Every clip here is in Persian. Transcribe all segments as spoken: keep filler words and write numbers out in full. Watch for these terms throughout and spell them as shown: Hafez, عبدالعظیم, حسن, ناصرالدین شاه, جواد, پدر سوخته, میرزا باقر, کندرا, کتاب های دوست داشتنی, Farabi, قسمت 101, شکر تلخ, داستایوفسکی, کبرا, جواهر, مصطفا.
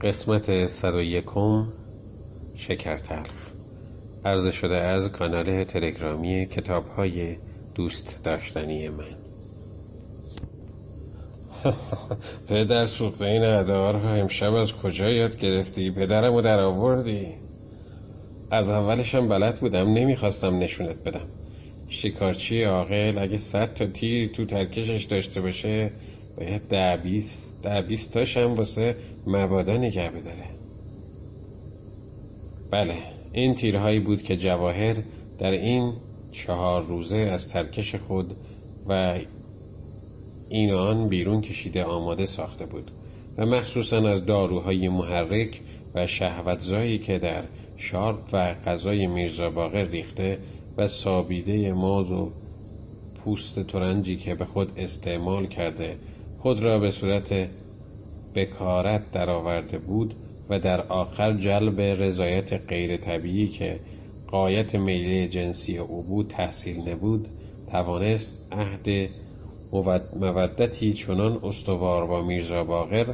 قسمت صد و یک شکر تلخ عرض شده از کانال تلگرامی کتاب های دوست داشتنی من. پدر سوخته، این ادعارها امشب از کجا یاد گرفتی؟ پدرمو در آوردی؟ از اولشم بلد بودم، نمیخواستم نشونت بدم. شکارچی عاقل اگه صد تا تیر تو ترکشش داشته باشه باید ده بیست ده بیست تاشم واسه مبادا نگه بداره. بله، این تیرهایی بود که جواهر در این چهار روزه از ترکش خود و این آن بیرون کشیده آماده ساخته بود و مخصوصا از داروهای محرک و شهوتزایی که در شارب و غذای میرزا باقر ریخته و سابیده ماز و پوست ترنجی که به خود استعمال کرده خود را به صورت بکارت درآورده بود و در آخر جلب رضایت غیر طبیعی که غایت میل جنسی او بود تحصیل نبود، توانست عهد مودتی چنان استوار با میرزا باقر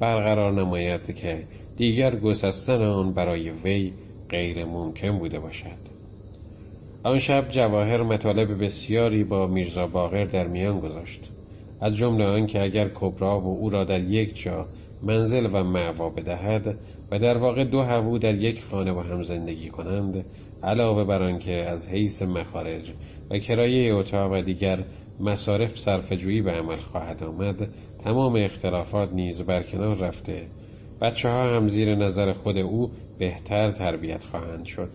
برقرار نماید که دیگر گسستن آن برای وی غیر ممکن بوده باشد. آن شب جواهر مطالب بسیاری با میرزا باقر در میان گذاشت، از جمله آن که اگر کبرا و او را در یک جا منزل و مأوا بدهد و در واقع دو هوو در یک خانه با هم زندگی کنند، علاوه بر آن که از حیث مخارج و کرایه اتاق و دیگر مصارف صرفه‌جویی به عمل خواهد آمد، تمام اختلافات نیز برکنار رفته، بچه ها هم زیر نظر خود او بهتر تربیت خواهند شد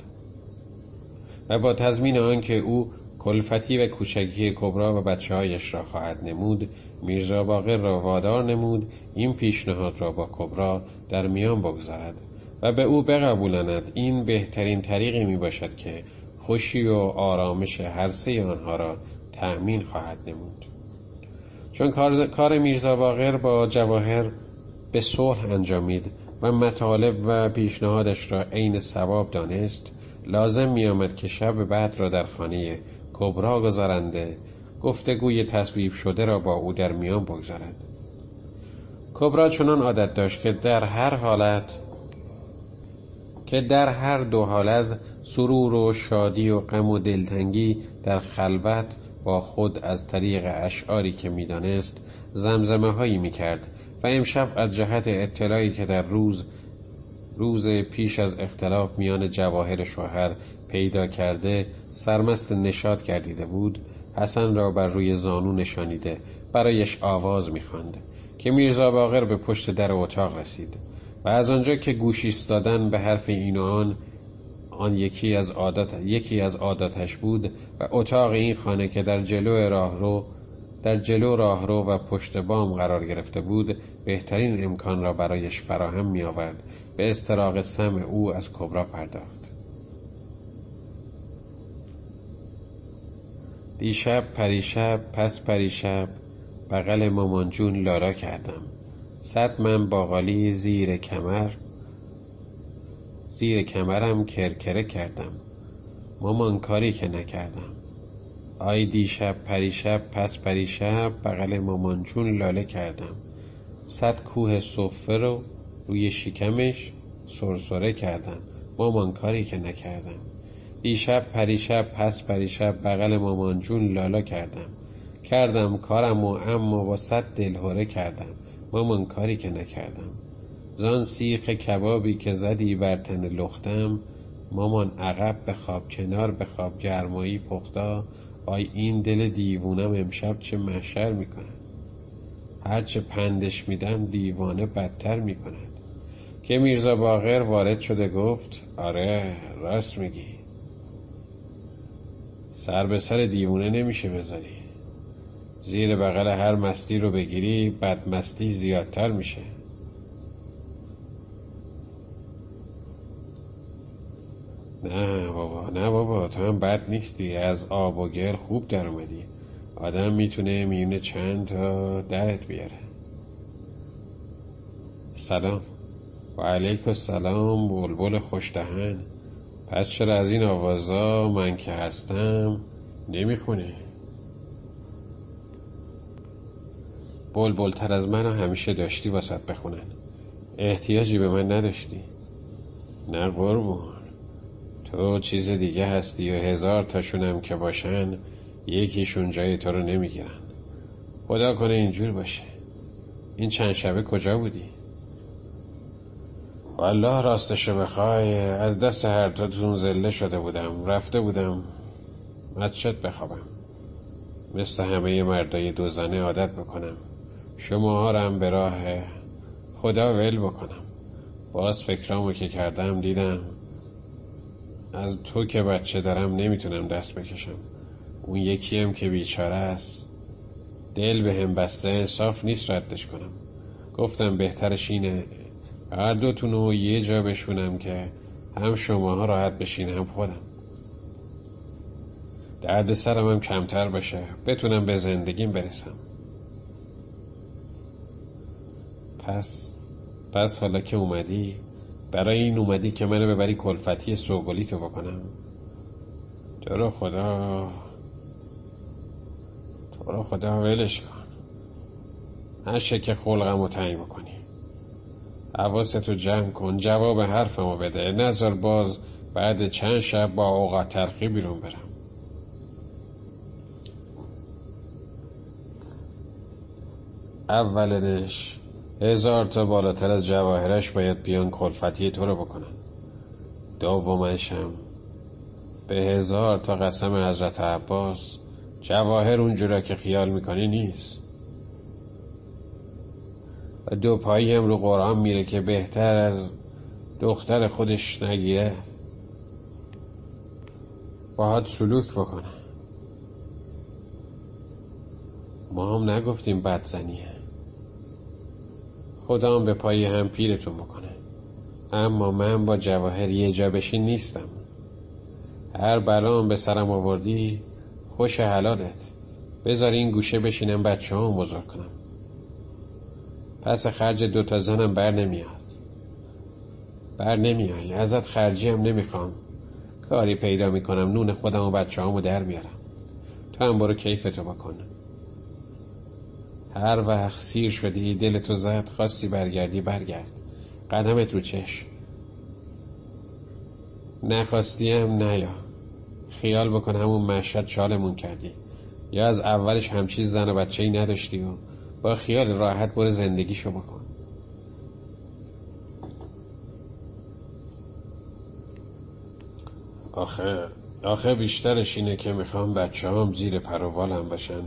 و با تضمین آن که او کلفتی و کوچکی کبرا و بچه هایش را خواهد نمود، میرزا باقر را وادار نمود این پیشنهاد را با کبرا در میان بگذارد و به او بقبولاند. این بهترین طریقی می باشد که خوشی و آرامش هر سه آنها را تأمین خواهد نمود. چون کار, کار میرزا باقر با جواهر به صلح انجامید و مطالب و پیشنهادش را عین صواب دانست، لازم می آمد که شب بعد را در خانه کبرا گذارنده گفتگوی تصویب شده را با او در میان بگذارد. کبرا چنان عادت داشت که در هر حالت که در هر دو حالت سرور و شادی و غم و دلتنگی در خلوت با خود از طریق اشعاری که می دانست زمزمه هایی می کرد و امشب از جهت اطلاعی که در روز روز پیش از اختلاف میان جواهر شوهر پیدا کرده سرمست نشاط گردیده بود، حسن را بر روی زانو نشانیده برایش آواز می‌خواند که میرزا باقر به پشت در اتاق رسید و از آنجا که گوش ایستادن به حرف این و آن آن یکی از عادت یکی از عادتش بود و اتاق این خانه که در جلو راهرو در جلو راهرو و پشت بام قرار گرفته بود بهترین امکان را برایش فراهم می‌آورد، به استراق سمع او از کبرا پرداخت. دیشب پریشب پس پریشب بغل مامان جون لارا کردم، صد من باقالی زیر کمر زیر کمرم کرکره کردم، مامان کاری که نکردم. آی دیشب پریشب پس پریشب بغل مامان جون لاله کردم، صد کوه سفره رو روی شکمش سرسره کردم، مامان کاری که نکردم. دیشب پریشب پس پریشب بغل مامان جون لالا کردم، کردم کارم و اما با صد دلهوره کردم، مامان کاری که نکردم. زان سیخ کبابی که زدی بر تن لختم، مامان عقب بخواب کنار بخواب گرمایی پختا، آی این دل دیوونم امشب چه محشر میکنه، هرچه پندش میدم دیوانه بدتر میکنه. که میرزا باقر وارد شده گفت آره راست میگی، سر به سر دیوونه نمیشه بذاری، زیر بغل هر مستی رو بگیری بد مستی زیادتر میشه. نه بابا نه بابا تو هم بد نیستی، از آب و گل خوب در اومدی، آدم میتونه میونه چند تا درت بیاره. سلام. و علیکم السلام بلبل خوشدهن، پس چرا از این آوازا من که هستم نمیخونی؟ بلبل تر از منو همیشه داشتی واسط بخونن، احتیاجی به من نداشتی. نه قربون، تو چیز دیگه هستی و هزار تاشونم که باشن یکیشون جای تو رو نمیگیرن. خدا کنه اینجور باشه. این چند شبه کجا بودی؟ والله راستش بخوای از دست هر دوتون زله شده بودم، رفته بودم متشت بخوابم، مثل همه مردای دو زنه عادت بکنم، شماها رو هم به راه خدا ول بکنم. باز فکرامو که کردم دیدم از تو که بچه دارم نمیتونم دست بکشم، اون یکیم که بیچاره است دل به هم بسته انصاف نیست ردش کنم. گفتم بهترش اینه هر دوتونو یه جا بشونم که هم شماها راحت بشین هم خودم، درد سرم هم کمتر باشه، بتونم به زندگیم برسم. پس پس حالا که اومدی برای این اومدی که منو ببری کلفتی سوگلیتو بکنم؟ تو رو خدا تو رو خدا ولش کن، هرشه که خلقمو تنگ بکنی. حواستو جمع کن، جواب حرفمو بده، نذار باز بعد چند شب با اوقات ترخی بیرون برم. اولش هزار تا بالاتر از جواهرش باید بیان کلفتی تو رو بکنن، دومشم به هزار تا قسم حضرت عباس جواهر اونجورا که خیال میکنی نیست. دو پایی هم رو قرآن میره که بهتر از دختر خودش نگیره، باهات سلوک بکنه. ما هم نگفتیم بدزنیه، خدا هم به پایی هم پیرتون بکنه، اما من با جواهر یه جا بشین نیستم. هر بلام به سرم آوردی خوش حلالت، بذار این گوشه بشینم بچه هم بزرگ کنم، پس خرج دوتا زنم بر نمیاد. بر نمیایی، ازت خرجی هم نمیخوام، کاری پیدا میکنم نون خودم و بچه همو در میارم، تو هم برو کیفتو بکن. هر وقت سیر شدی دلتو زد خواستی برگردی برگرد، قدمت رو چشم، نخواستی هم نیا، خیال بکن همون مشهد چالمون کردی، یا از اولش همچیز زن و بچه‌ای نداشتی و با خیال راحت برو زندگیشو بکن. آخه آخه بیشترش اینه که میخوام بچه هم زیر پر و بالم باشن،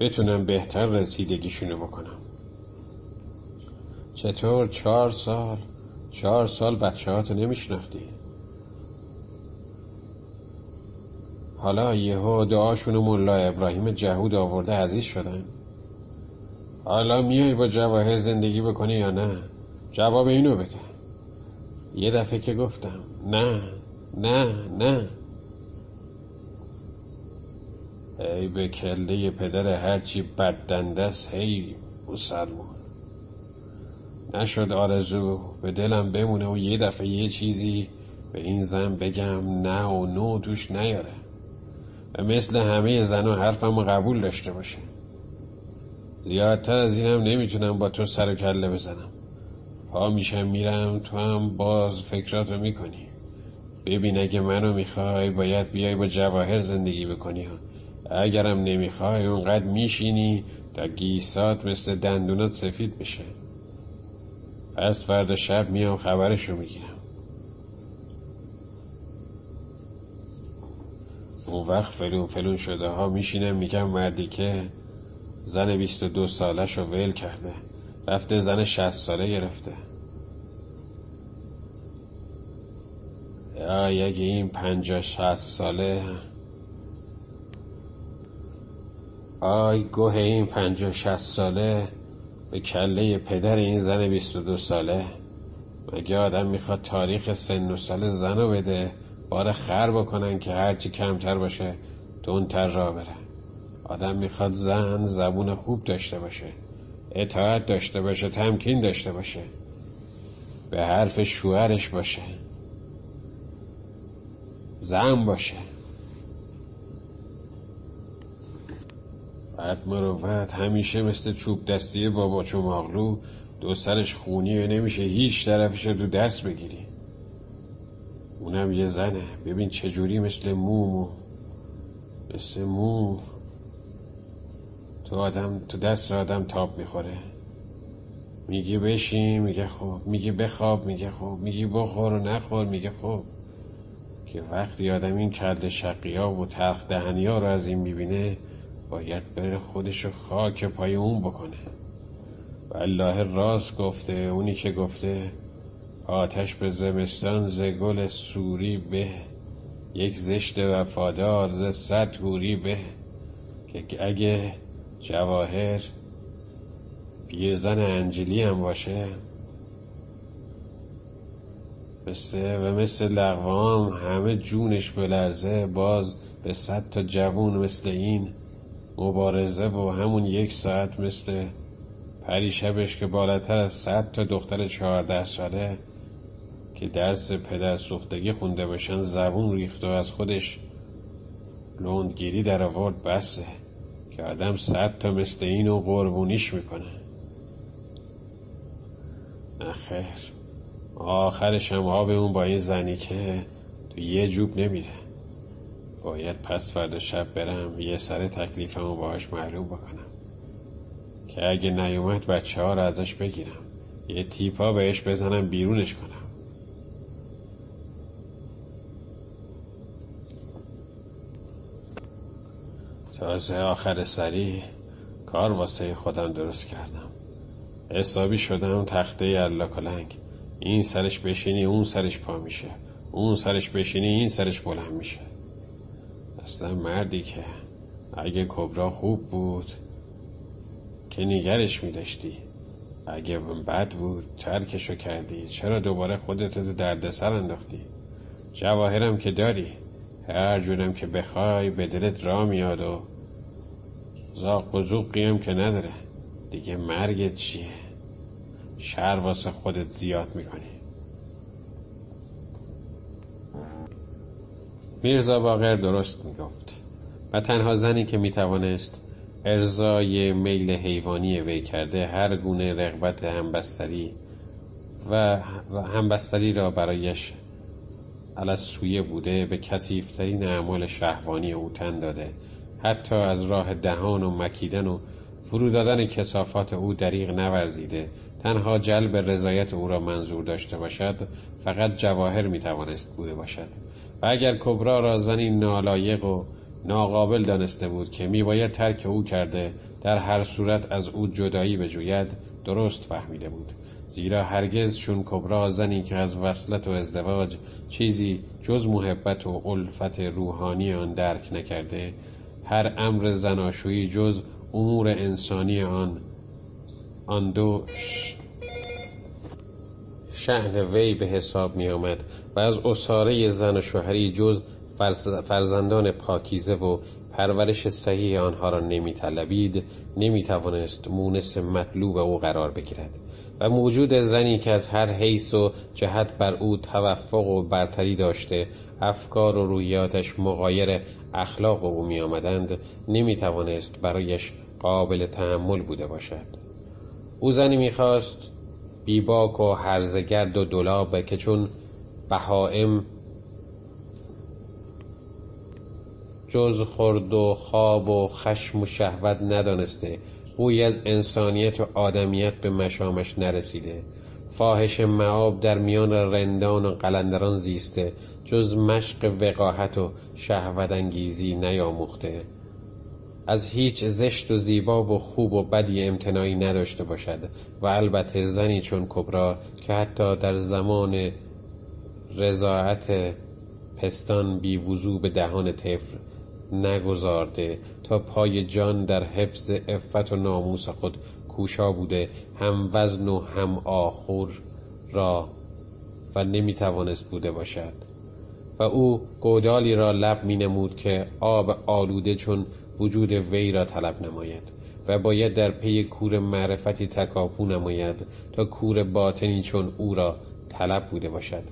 بتونم بهتر رسیدگیشونو بکنم. چطور چهار سال چهار سال بچه هاتو نمیشناختی؟ حالا یهو دعاشونو ملا ابراهیم جهود آورده عزیز شدن. حالا میای با جواهر زندگی بکنی یا نه؟ جواب اینو بده. یه دفعه که گفتم نه نه نه، ای به کله پدر هرچی بددنده است، هی مسلمان نشد آرزو به دلم بمونه و یه دفعه یه چیزی به این زن بگم نه و نو توش نیاره و مثل همه زن و حرفم قبول داشته باشه. زیادتر از اینم نمیتونم با تو سر و کله بزنم، پا میشم میرم، تو هم باز فکراتو میکنی. ببین اگه منو میخوای باید بیای با جواهر زندگی بکنی ها. اگرم نمیخوای اونقدر میشینی تا گیسات مثل دندونات سفید بشه. پس فردا شب میام خبرشو میگیرم، اون وقت فلون فلون شده ها میشینم میگم مردی که زن بیست و دو سالش رو ویل کرده رفته زن شصت ساله گرفته. آی اگه این پنجاه شصت ساله آی گوه این پنجاه شصت ساله به کله پدر این زن بیست و دو ساله، مگه آدم میخواد تاریخ سن و سال زن رو بده باره خر بکنن که هرچی کمتر باشه دونتر را بره؟ آدم میخواد زن زبون خوب داشته باشه، اطاعت داشته باشه، تمکین داشته باشه، به حرف شوهرش باشه، زن باشه. بعد مروت همیشه مثل چوب دستی بابا چوماغلو دو سرش خونیه، نمیشه هیچ طرفش رو تو دست بگیری. اونم یه زنه، ببین چجوری مثل مومو مثل مو تو آدم تو دست آدم تاب میخوره. میگی بشین، میگه خب، میگی بخواب، میگه خب، میگی بخور و نخور، میگه خب. که وقتی آدم این کله شقیا و تلخ دهنیا رو از این میبینه باید بره خودشو خاک پای اون بکنه. والله راست گفته اونی که گفته آتش به زمستان ز گل سوری به، یک زشت وفادار ز صد حوری به. که اگه جواهر یه زن انجیلی هم باشه مثل و مثل لغوام همه جونش بلرزه، باز به صد تا جوون مثل این مبارزه و همون یک ساعت مثل پریشبش که بالاتر از صد تا دختر چهارده ساله که درس پدر سوختگی خونده باشن زبون ریخت و از خودش لندگیری در آورد. بسه که آدم صد تا مثل اینو قربونیش میکنه. آخر آخرش هم آب اون با این زنی که تو یه جوب نمیره. باید پس فردا شب برم یه سر تکلیفمو باهاش معلوم بکنم که اگه نیومد بچه ها رو ازش بگیرم، یه تیپا بهش بزنم بیرونش کنم. تازه آخر سری کار واسه خودم درست کردم. حسابی شدم تخته الاکلنگ، این سرش بشینی اون سرش پا میشه، اون سرش بشینی این سرش بلند میشه. اصلا مردی که اگه کبرا خوب بود که نگرش میداشتی، اگه بد بود ترکشو کردی، چرا دوباره خودت رو درد سر انداختی؟ جواهرم که داری، هر جونم که بخوای به دلت را میاد و زاق و زوقی هم که نداره. دیگه مرگت چیه؟ شر واسه خودت زیاد میکنی. میرزا باقر درست میگفت و تنها زنی که میتوانست ارضای میل حیوانی وی کرده هر گونه رغبت همبستری و همبستری را برایش علاسویه بوده به کثیفترین اعمال شهوانی او تن داده، حتی از راه دهان و مکیدن و فرو دادن کثافات او دریغ نورزیده. تنها جلب رضایت او را منظور داشته باشد فقط جواهر میتوانست بوده باشد. و اگر کبرا را زنی نالایق و ناقابل دانسته بود که میباید ترک او کرده در هر صورت از او جدایی بجوید، درست فهمیده بود، زیرا هرگز چون کبرا زنی که از وصلت و ازدواج چیزی جز محبت و الفت روحانی آن درک نکرده، هر امر زناشویی جز امور انسانی آن آن دو شأن وی به حساب می آمد و از اساره زن و شوهری جز فرزندان پاکیزه و پرورش صحیح آنها را نمی طلبید، نمی توانست مونس مطلوب او قرار بگیرد. و موجود زنی که از هر حیث و جهت بر او توفق و برتری داشته، افکار و روحیاتش مغایر اخلاق او می آمدند، نمی توانست برایش قابل تحمل بوده باشد. او زنی می خواست بیباک و هرزگرد و دولاب که چون بهائم جز خورد و خواب و خشم و شهوت ندانسته، گویی از انسانیت و آدمیت به مشامش نرسیده، فاحش معاب در میان رندان و قلندران زیسته، جز مشق وقاحت و شهوت انگیزی نیاموخته، از هیچ زشت و زیبا و خوب و بدی امتناعی نداشته باشد. و البته زنی چون کبرا که حتی در زمان رضاعت پستان بی وضو به دهان طفل نگذارده، تا پای جان در حفظ عفت و ناموس خود کوشا بوده، هم وزن و هم آخر را و نمیتوانست بوده باشد. و او گودالی را لب می نمود که آب آلوده چون وجود وی را طلب نماید و باید در پی کور معرفتی تکاپو نماید تا کور باطنی چون او را طلب بوده باشد.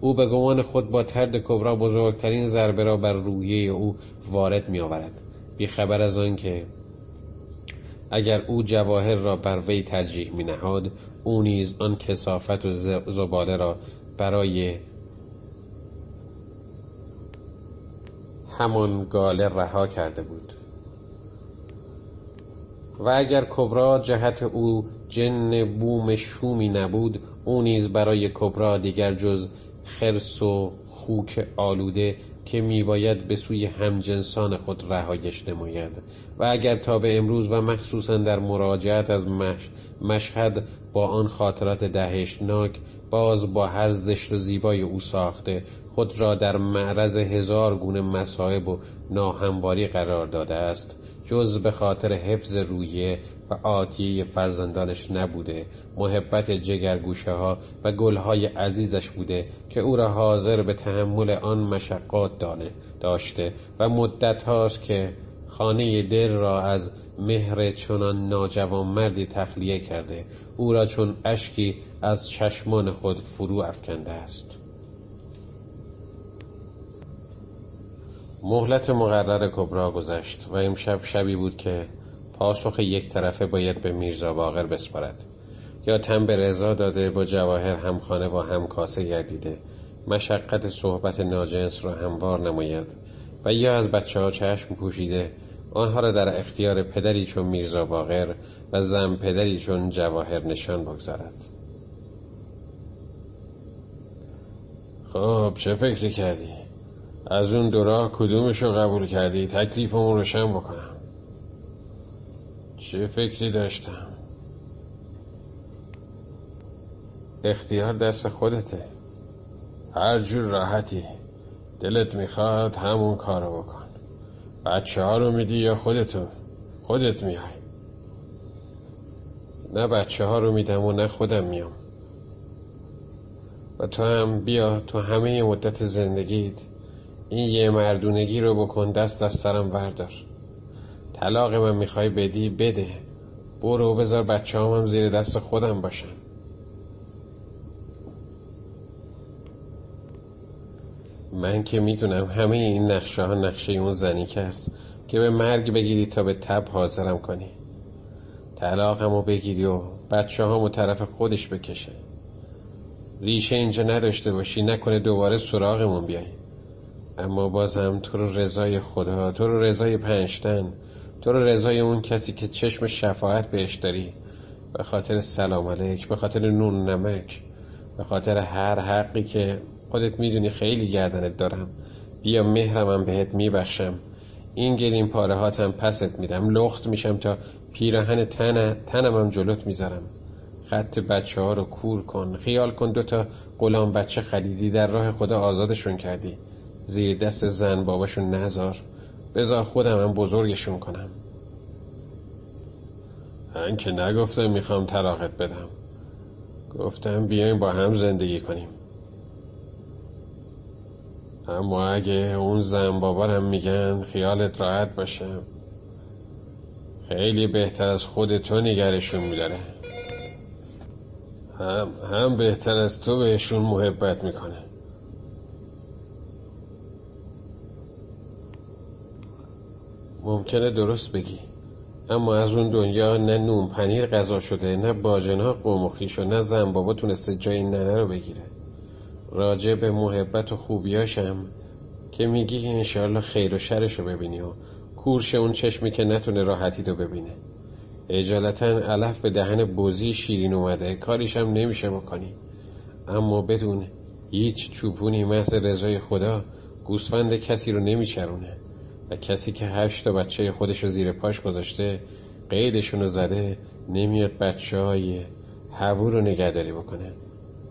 او به گمان خود با طرد کبرا بزرگترین ضربه را بر روحیه او وارد می آورد، بی خبر از آن که اگر او جواهر را بر وی ترجیح می نهاد، او نیز آن کثافت و زباله را برای همان گاله رها کرده بود. و اگر کبرا جهت او جن بوم شومی نبود، او نیز برای کبرا دیگر جز خرس و خوک آلوده که میباید به سوی همجنسان خود رهایش نماید. و اگر تا به امروز و مخصوصا در مراجعت از مش... مشهد با آن خاطرات دهشتناک باز با هر زشت و زیبای او ساخته خود را در معرض هزار گونه مصائب و ناهمواری قرار داده است، جز به خاطر حفظ رویه و آتیه فرزندانش نبوده، محبت جگرگوشه ها و گلهای عزیزش بوده که او را حاضر به تحمل آن مشقات دانه داشته و مدت هاست که خانه دل را از مهر چنان ناجوانمردی تخلیه کرده، او را چون اشکی از چشمان خود فرو افکنده است. مهلت مقرر کبرا گذشت و امشب شبی بود که پاسخ یک طرفه باید به میرزا باقر بسپارد. یا تن به رضا داده، با جواهر همخانه و همکاسه گردیده، مشقت صحبت ناجنس را هموار نماید، و یا از بچه ها چشم پوشیده آنها را در اختیار پدری چون میرزا باقر و زن پدری چون جواهر نشان بگذارد. خب چه فکری کردی؟ از اون دو راه کدومش رو قبول کردی؟ تکلیفمون روشن بکنم. چه فکری داشتم؟ اختیار دست خودته، هر جور راحتی دلت میخواد همون کارو بکن. بچه ها رو میدی یا خودتو؟ خودت میای؟ نه بچه ها رو میدم و نه خودم میام. و تو هم بیا تو همه مدت زندگیت این یه مردونگی رو بکن، دست از سرم بردار. طلاق من میخوای بدی بده، برو بذار بچه هم, هم زیر دست خودم باشن. من که میدونم همه این نقشه ها نقشه اون زنی که است که به مرگ بگیری تا به تب حاضرم کنی، طلاقم رو بگیری و بچه هم رو طرف خودش بکشه، ریشه اینجا نداشته باشی، نکنه دوباره سراغمون بیایی. اما بازم تو رو رضای خدا، تو رو رضای پنجتن، تو رو رضای اون کسی که چشم شفاعت بهش داری، به خاطر سلام علیک، به خاطر نون نمک، به خاطر هر حقی که خودت میدونی خیلی گردنت دارم، بیا مهرمم بهت میبخشم، این گلیم پاره هاتم پست میدم، لخت میشم تا پیراهن تن تنم هم جلوت میذارم. خط بچه ها رو کور کن، خیال کن دوتا غلام بچه خریدی در راه خدا آزادشون کردی، زیر دست زن باباشون نذار، بذار خودم هم بزرگشون کنم. من که نگفتم میخوام طلاقت بدم، گفتم بیایم با هم زندگی کنیم. اما اگه اون زن بابارم میگن خیالت راحت باشه، خیلی بهتر از خود تو نگرشون میداره، هم هم بهتر از تو بهشون محبت میکنه. ممکنه درست بگی، اما از اون دنیا نه نون پنیر غذا شده، نه باجنها قوم و خویش، و نه زن بابا تونسته جای ننه رو بگیره. راجع به محبت و خوبیاشم که میگی که انشالله خیر و شرشو ببینی و کورش اون چشمی که نتونه راحتی رو ببینه. اجالتا علف به دهن بوزی شیرین اومده، کاریشم نمیشه بکنی. اما بدون هیچ چوبونی محض رضای خدا گوسفند کسی رو نمیچرونه، و کسی که هشت تا بچه خودش رو زیر پاش گذاشته، قیدشون رو زده، نمیاد بچه های هبو رو نگهداری بکنه.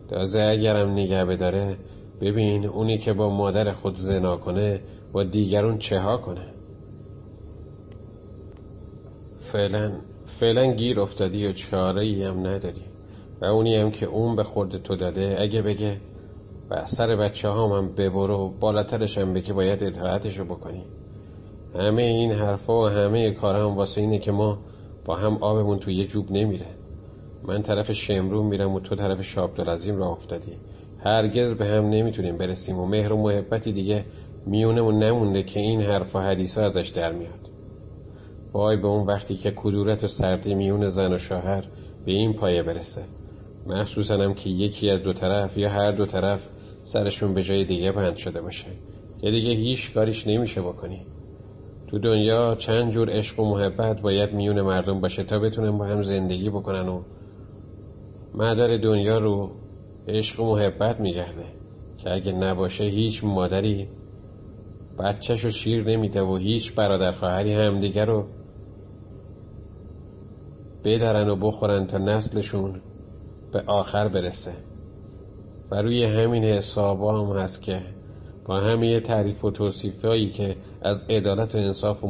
تازه اگرم نگه بداره، ببین اونی که با مادر خود زنا کنه با دیگرون چه ها کنه. فعلا فعلا گیر افتادی و چاره‌ای هم نداری، و اونی هم که اون به خورد تو داده اگه بگه و سر بچه ها هم ببرو، بالاترش هم بگه باید اطاعتشو بکنی. همه این حرفا و همه کارا هم واسه اینه که ما با هم آبمون تو یه جوب نمیره. من طرف شمرون میرم و تو طرف شاه عبدالعظیم راه افتادی، هرگز به هم نمیتونیم برسیم و مهر و محبتی دیگه میونمون نمونده که این حرف و حدیثا ازش در میاد. وای به اون وقتی که کدورت و سردی میون زن و شوهر به این پایه برسه. مخصوصا هم که یکی از دو طرف یا هر دو طرف سرشون به جای دیگه بند شده باشه یا دیگه هیچ کاریش نمیشه بکنی. تو دنیا چند جور عشق و محبت باید میون مردم باشه تا بتونن با هم زندگی بکنن و مدار دنیا رو عشق و محبت میگرده که اگه نباشه هیچ مادری بچه‌شو شیر نمیده و هیچ برادر خواهری همدیگه رو بدرن و بخورن تا نسلشون به آخر برسه. و روی همین حسابا هم هست که با همه تعریف و توصیفایی که از عدالت و انصاف و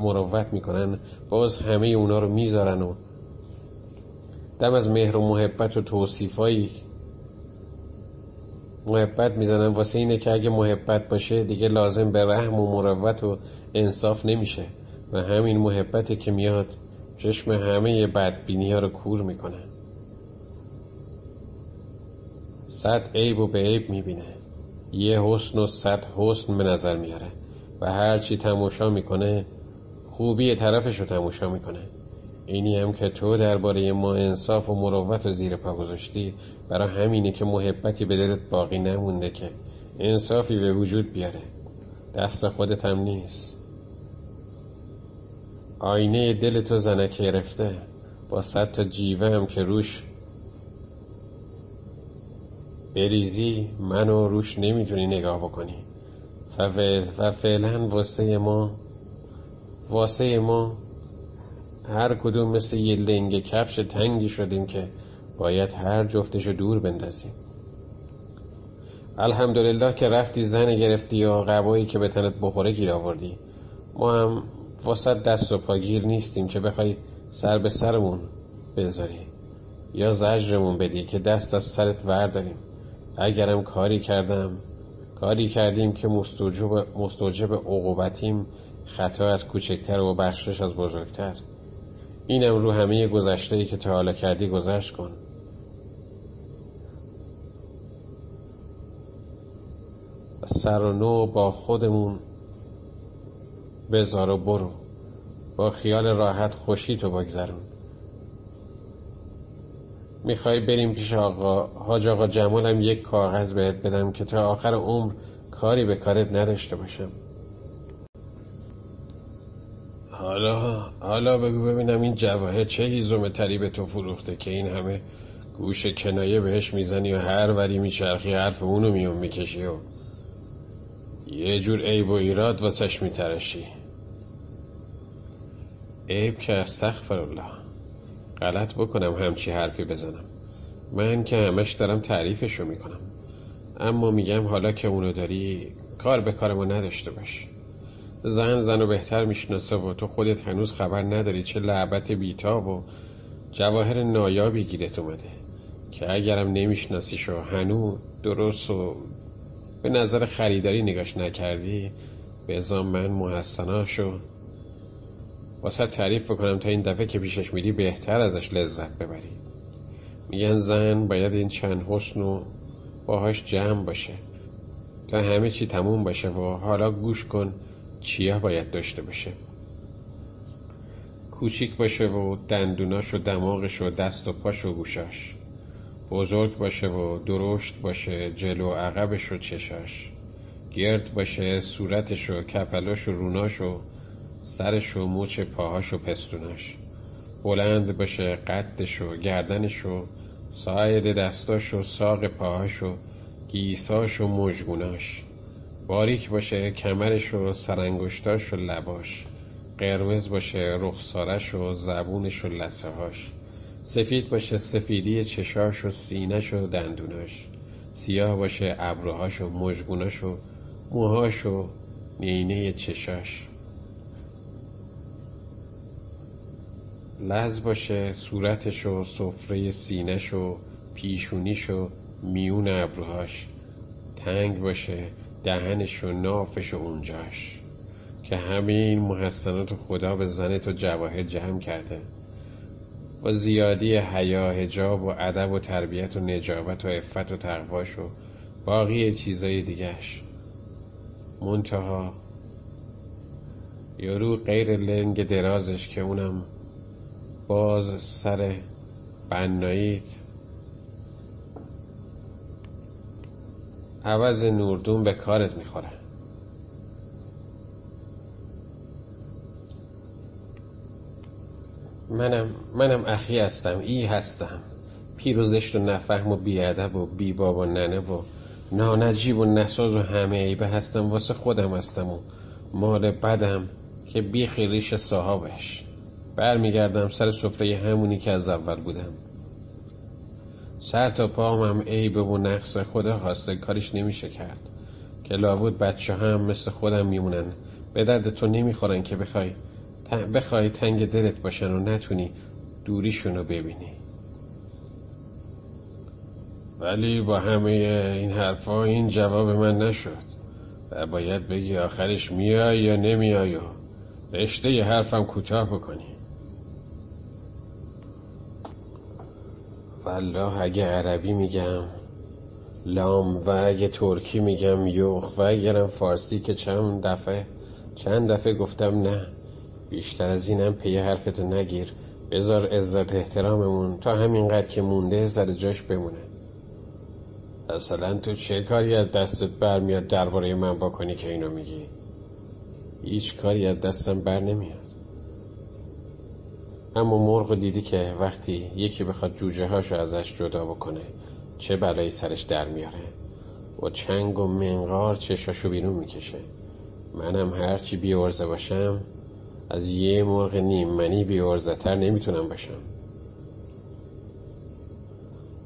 مروت میکنن باز همه اونا رو میذارن و دم از مهر و محبت و توصیفایی محبت میزنن واسه اینه که اگه محبت باشه دیگه لازم به رحم و مروت و انصاف نمیشه و همین محبت که میاد چشم همه بدبینی ها رو کور میکنه، صد عیب و به عیب میبینه، یه حسن و صد حسن به نظر میاره و هرچی تماشا میکنه خوبی طرفش رو تماشا میکنه. اینی هم که تو درباره ما انصاف و مروت و زیر پا گذاشتی برای همینه که محبتی به دلت باقی نمونده که انصافی به وجود بیاره. دست خودت هم نیست، آینه دلتو زنک گرفته با صد تا جیوه هم که روش بریزی منو روش نمیتونی نگاه بکنی. و فعلا واسه ما واسه ما هر کدوم مثل یه لنگ کفش تنگی شدیم که باید هر جفتشو دور بندازیم. الحمدلله که رفتی زن گرفتی یا قبایی که به تنت بخوره گیر آوردی. ما هم واسط دست و پاگیر نیستیم که بخوای سر به سرمون بذاری یا زجرمون بدی که دست از سرت ورداریم. اگرم کاری کردم کاری کردیم که مستوجب مستوجب عقوبتیم، خطا از کوچکتر و بخشش از بزرگتر. اینم رو همه گذشته‌ای که تا حالا کردی گذشت کن. سر و نو با خودمون بذار و برو با خیال راحت خوشی تو بگذرون. میخوای بریم پیش آقا حاج آقا جمالم یک کاغذ بهت بدم که تا آخر عمر کاری به کارت نداشته باشم. حالا حالا بگو ببینم این جواهر چه هیزم تری به تو فروخته که این همه گوش کنایه بهش میزنی و هر وری میچرخی حرف اونو میون میکشی و یه جور عیب و ایراد واسش میترشی. عیب که استغفرالله، غلط بکنم همچی حرفی بزنم، من که همش دارم تعریفشو میکنم. اما میگم حالا که اونو داری کار به کار ما نداشته باش. زن زنو بهتر میشناسه و تو خودت هنوز خبر نداری چه لعبت بیتاب و جواهر نایابی گیرت اومده که اگرم نمیشناسیش و هنوز درست و به نظر خریداری نگاش نکردی بذار من محسناشو واسه تعریف بکنم تا این دفعه که پیشش میری بهتر ازش لذت ببری. میگن زن باید این چند حسن و باهاش جمع باشه تا همه چی تموم باشه و حالا گوش کن چیه باید داشته باشه. کوچیک باشه و دندوناش و دماغش و دست و پاش و گوشاش، بزرگ باشه و درشت باشه، جلو و عقبش و چشاش، گرد باشه صورتش و کپلاش و روناش و سرش و موچ پاهاش و پستوناش، بلند باشه قدش و گردنش و ساید دستاش و ساق پاهاش و گیساش و مجگوناش، باریک باشه کمرش و سرانگشتاش و لباش، قرمز باشه رخسارش و زبونش و لثه هاش، سفید باشه سفیدی چشاش و سینش و دندوناش، سیاه باشه ابروهاش و مژگوناش و موهاش و نینه چشاش، لز باشه صورتش و سفره سینش و پیشونیش و میون ابروهاش، تنگ باشه دهنش و نافش و اونجاش که همه این محسنات خدا به زن تو جواهر جمع کرده و زیادی حیا حجاب و ادب و تربیت و نجابت و عفت و تقواش و باقی چیزای دیگهش. منتها یارو غیر لنگ درازش که اونم باز سر بناییت عوض نوردون به کارت میخوره. منم منم اخی هستم، ای هستم، پیروزشت و نفهم و بیادب و بی باب و ننه و نانجیب و نساز و همه عیبه هستم، واسه خودم هستم و مال بدم که بی خیلیش صاحبش. برمیگردم سر سفره همونی که از اول بودم. سر تا پا هم عیبه و نقص خدا هاسته، کارش نمیشه کرد که لابود بچه هم مثل خودم میمونن، به درد تو نمیخورن که بخوای بخوای تنگ دلت باشن و نتونی دوریشونو ببینی. ولی با همه این حرفا این جواب من نشد و باید بگی آخرش میای یا نمیای و رشته ی حرفم کوتاه بکنی. والله اگه عربی میگم لام، و اگه ترکی میگم یوخ، و اگرم فارسی که چند دفعه چند دفعه گفتم نه بیشتر از اینم پی حرفتو نگیر، بذار عزت احتراممون تا همینقدر که مونده سر جاش بمونه. اصلا تو چه کاری از دستت برمیاد درباره من بکنی که اینو میگی؟ هیچ کاری از دستم بر نمیاد. اما مرغ دیدی که وقتی یکی بخواد جوجه هاشو ازش جدا بکنه چه بلایی سرش در میاره و چنگ و منقار چشاشو بیرون میکشه. منم هرچی بی عرضه باشم از یه مرغ نیم منی بی عرضه تر نمیتونم باشم.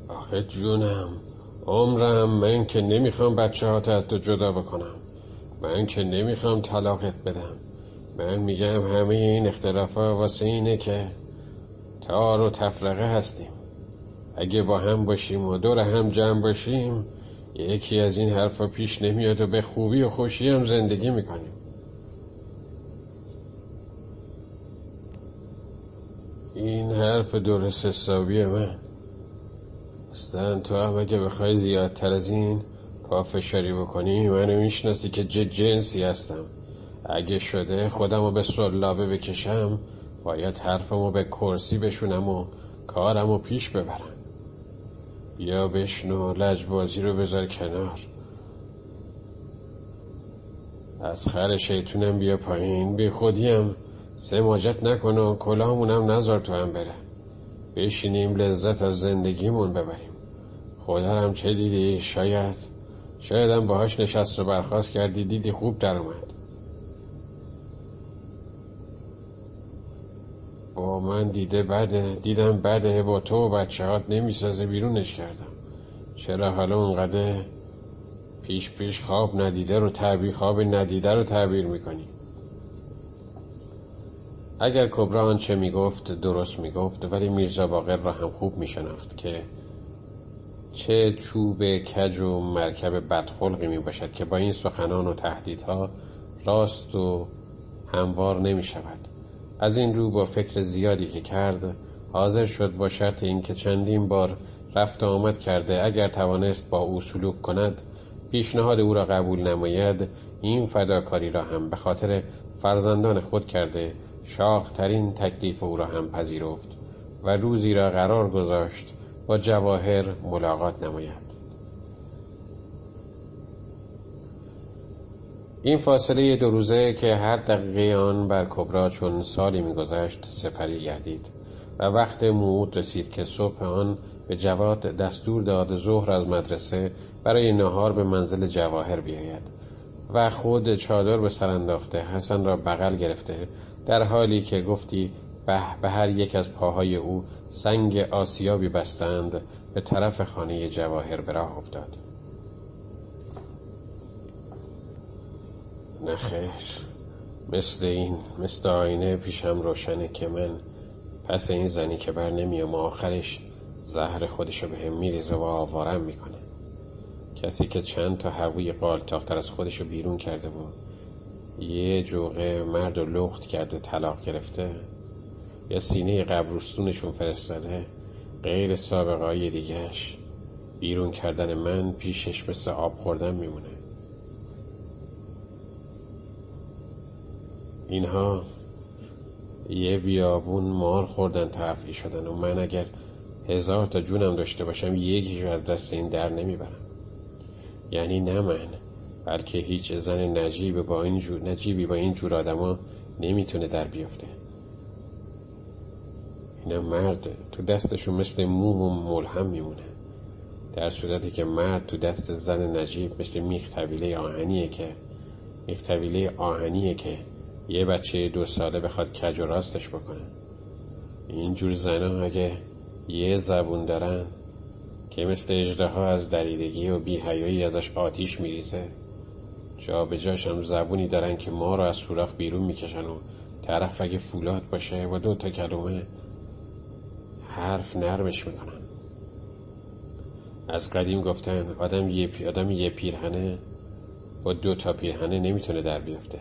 آخه جونم عمرم، من که نمیخوام بچه ها تا تو جدا بکنم، من که نمیخوام طلاقت بدم، من میگم همه این اختلافا واسه اینه که تار و تفرقه هستیم. اگه با هم باشیم و دور هم جمع باشیم یکی از این حرفا پیش نمیاد و به خوبی و خوشی هم زندگی میکنیم. این حرف درست حسابی من. اصلا تو هم اگه بخوای زیادتر از این پافشاری بکنی منو میشناسی که چه جنسی هستم. اگه شده خودمو به سلابه بکشم، باید حرفمو به کرسی بشونم و کارمو پیش ببرم. بیا بشنو، لجبازی رو بذار کنار، از خر شیطونم بیا پایین، بی خودیم سماجت نکن و کلاهمونم نذار تو هم بره، بشینیم لذت از زندگیمون ببریم. خدا هم چه دیدی؟ شاید شاید هم باهاش نشست و برخاست کردی، دیدی خوب در اومد. با من دیده بده، دیدم بده، با تو و بچه هات نمیسازه، بیرونش کردم. چرا حالا اونقدر پیش پیش خواب ندیده رو تعبیر خواب ندیده رو تعبیر میکنی؟ اگر کبرا آنچه میگفت درست میگفت، ولی میرزا باقر را هم خوب میشناخت که چه چوب کج و مرکب بدخلقی میباشد که با این سخنان و تهدیدها راست و هموار نمیشود. از این رو با فکر زیادی که کرد حاضر شد با شرط اینکه چندین بار رفت و آمد کرده اگر توانست با او سلوک کند، پیشنهاد او را قبول نماید. این فداکاری را هم به خاطر فرزندان خود کرده، شاخ ترین تکلیف او را هم پذیرفت و روزی را قرار گذاشت با جواهر ملاقات نماید. این فاصله دو روزه که هر دقیقه آن بر کبرا چون سالی می‌گذشت سپری گردید و وقت موعود رسید که صبح آن به جواد دستور داد ظهر از مدرسه برای نهار به منزل جواهر بیاید و خود چادر به سر انداخته حسن را بغل گرفته، در حالی که گفتی به به هر یک از پاهای او سنگ آسیابی بستند، به طرف خانه جواهر به راه افتاد. نخیر، مثل این مثل آینه پیشم روشنه که من پس این زنی که بر نمیام، آخرش زهر خودشو به هم میریزه و آوارم میکنه. کسی که چند تا هوی قالتاق‌تر از خودشو بیرون کرده بود، یه جوغه مرد و لخت کرده طلاق گرفته یا سینه قبرستونشون فرستاده، غیر سابقه‌ای دیگهش بیرون کردن من پیشش مثل آب خوردن میمونه. اینها یه بیابون مار خوردن تعفی شدن و من اگر هزار تا جونم داشته باشم یکیشو از دست این در نمیبرم. یعنی نه من، بلکه هیچ زن نجیب با این جور نجیبی با این جور آدما نمیتونه در بیفته. اینا مرد تو دستشون مثل موم و ملهم میمونه، در صورتی که مرد تو دست زن نجیب مثل میخ طویله آهنیه که میخ طویله آهنیه که یه بچه دو ساله بخواد کج و راستش بکنه. اینجور زنها اگه یه زبون دارن که مثل اژدها از دریدگی و بی‌حیایی ازش آتیش میریزه، جا به جاش هم زبونی دارن که ما رو از سوراخ بیرون میکشن و طرف اگه فولاد باشه و دو تا کلمه حرف نرمش میکنن. از قدیم گفتن آدم یه, پی... آدم یه پیرهنه با دو تا پیرهنه نمیتونه در بیفته،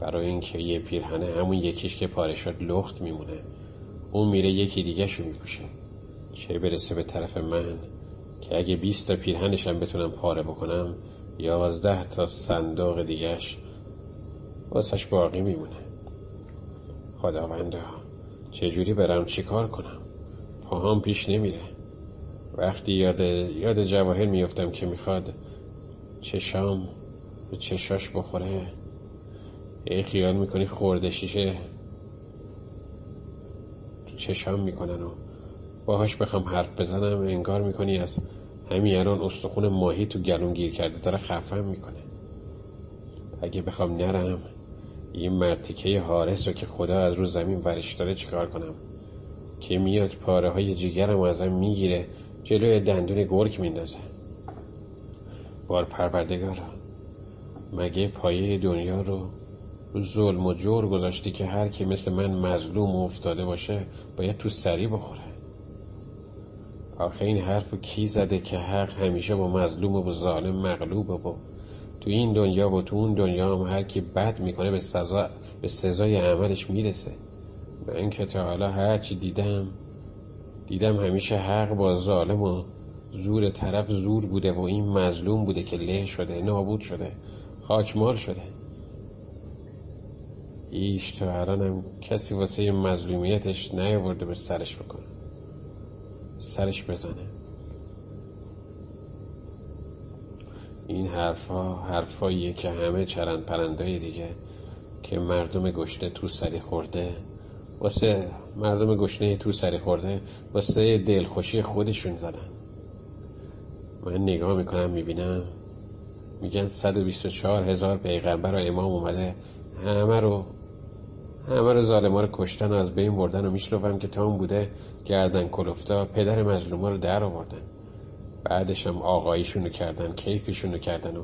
برای اینکه یه پیرهنه همون یکیش که پاره شد لخت میمونه، اون میره یکی دیگه شو میپوشه، چه برسه به طرف من که اگه بیست تا پیرهنشم بتونم پاره بکنم یازده تا صندوق دیگهش واسش باقی میمونه. خداوندا چجوری برم، چیکار کنم؟ پاهام پیش نمیره. وقتی یاد یاد جواهر میافتم که میخواد چشام به چشاش بخوره، ای خیال میکنی خورده شیشه چشام میکنن و باهاش بخوام حرف بزنم انگار میکنی از همین الان استخون ماهی تو گلوم گیر کرده داره خفم میکنه. اگه بخوام نرم این مرتیکه حارس رو که خدا از رو زمین ورش داره چیکار کنم که میاد پاره های جگرم ازم میگیره جلوی دندون گرگ میندازه. بار پروردگار، مگه پایه دنیا رو ظلم و جور گذاشتی که هر کی مثل من مظلوم و افتاده باشه باید تو سری بخوره؟ آخه این حرفو کی زده که حق همیشه با مظلوم و با ظالم مغلوبه؟ با تو این دنیا و تو اون دنیا هم هر کی بد میکنه به سزا به سزای عملش میرسه. من که تا حالا هر چی دیدم دیدم همیشه حق با ظالم و زور طرف زور بوده و این مظلوم بوده که له شده، نابود شده، خاکمال شده. ایش تا الانم کسی واسه مظلومیتش نیاورده به سرش بکنه، سرش بزنه. این حرفا حرفاییه که همه چرند پرندای دیگه که مردم گشنه تو سری خورده واسه مردم گشنه تو سری خورده واسه دلخوشی خودشون زدن. من نگاه میکنم میبینم میگن صد و بیست و چهار هزار پیغمبر و امام اومده همه رو همه رو ظالما رو کشتن و از بین بردن و میشنوم که تا اون بوده گردن کلفتا پدر مظلوما رو در آوردن، بعدش هم آقاییشونو کردن، کیفشونو کردن و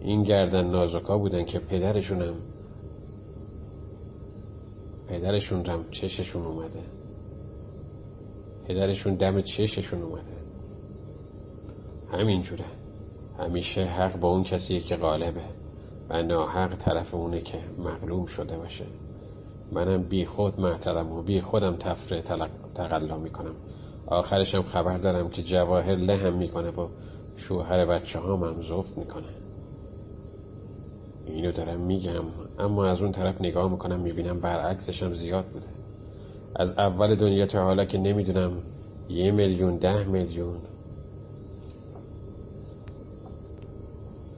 این گردن نازکا بودن که پدرشون هم پدرشون هم چششون اومده، پدرشون دم چششون اومده. همینجوره، همیشه حق با اون کسیه که غالبه و ناحق طرف اونه که مغلوب شده باشه. منم بی خود معتلم و بی خودم تفره تلق... تقلا میکنم. آخرشم خبر دارم که جواهر لهم میکنه و شوهر بچه هام هم زفت میکنه. اینو دارم میگم اما از اون طرف نگاه میکنم میبینم برعکسشم زیاد بوده. از اول دنیا تا حالا که نمیدونم یه میلیون ده میلیون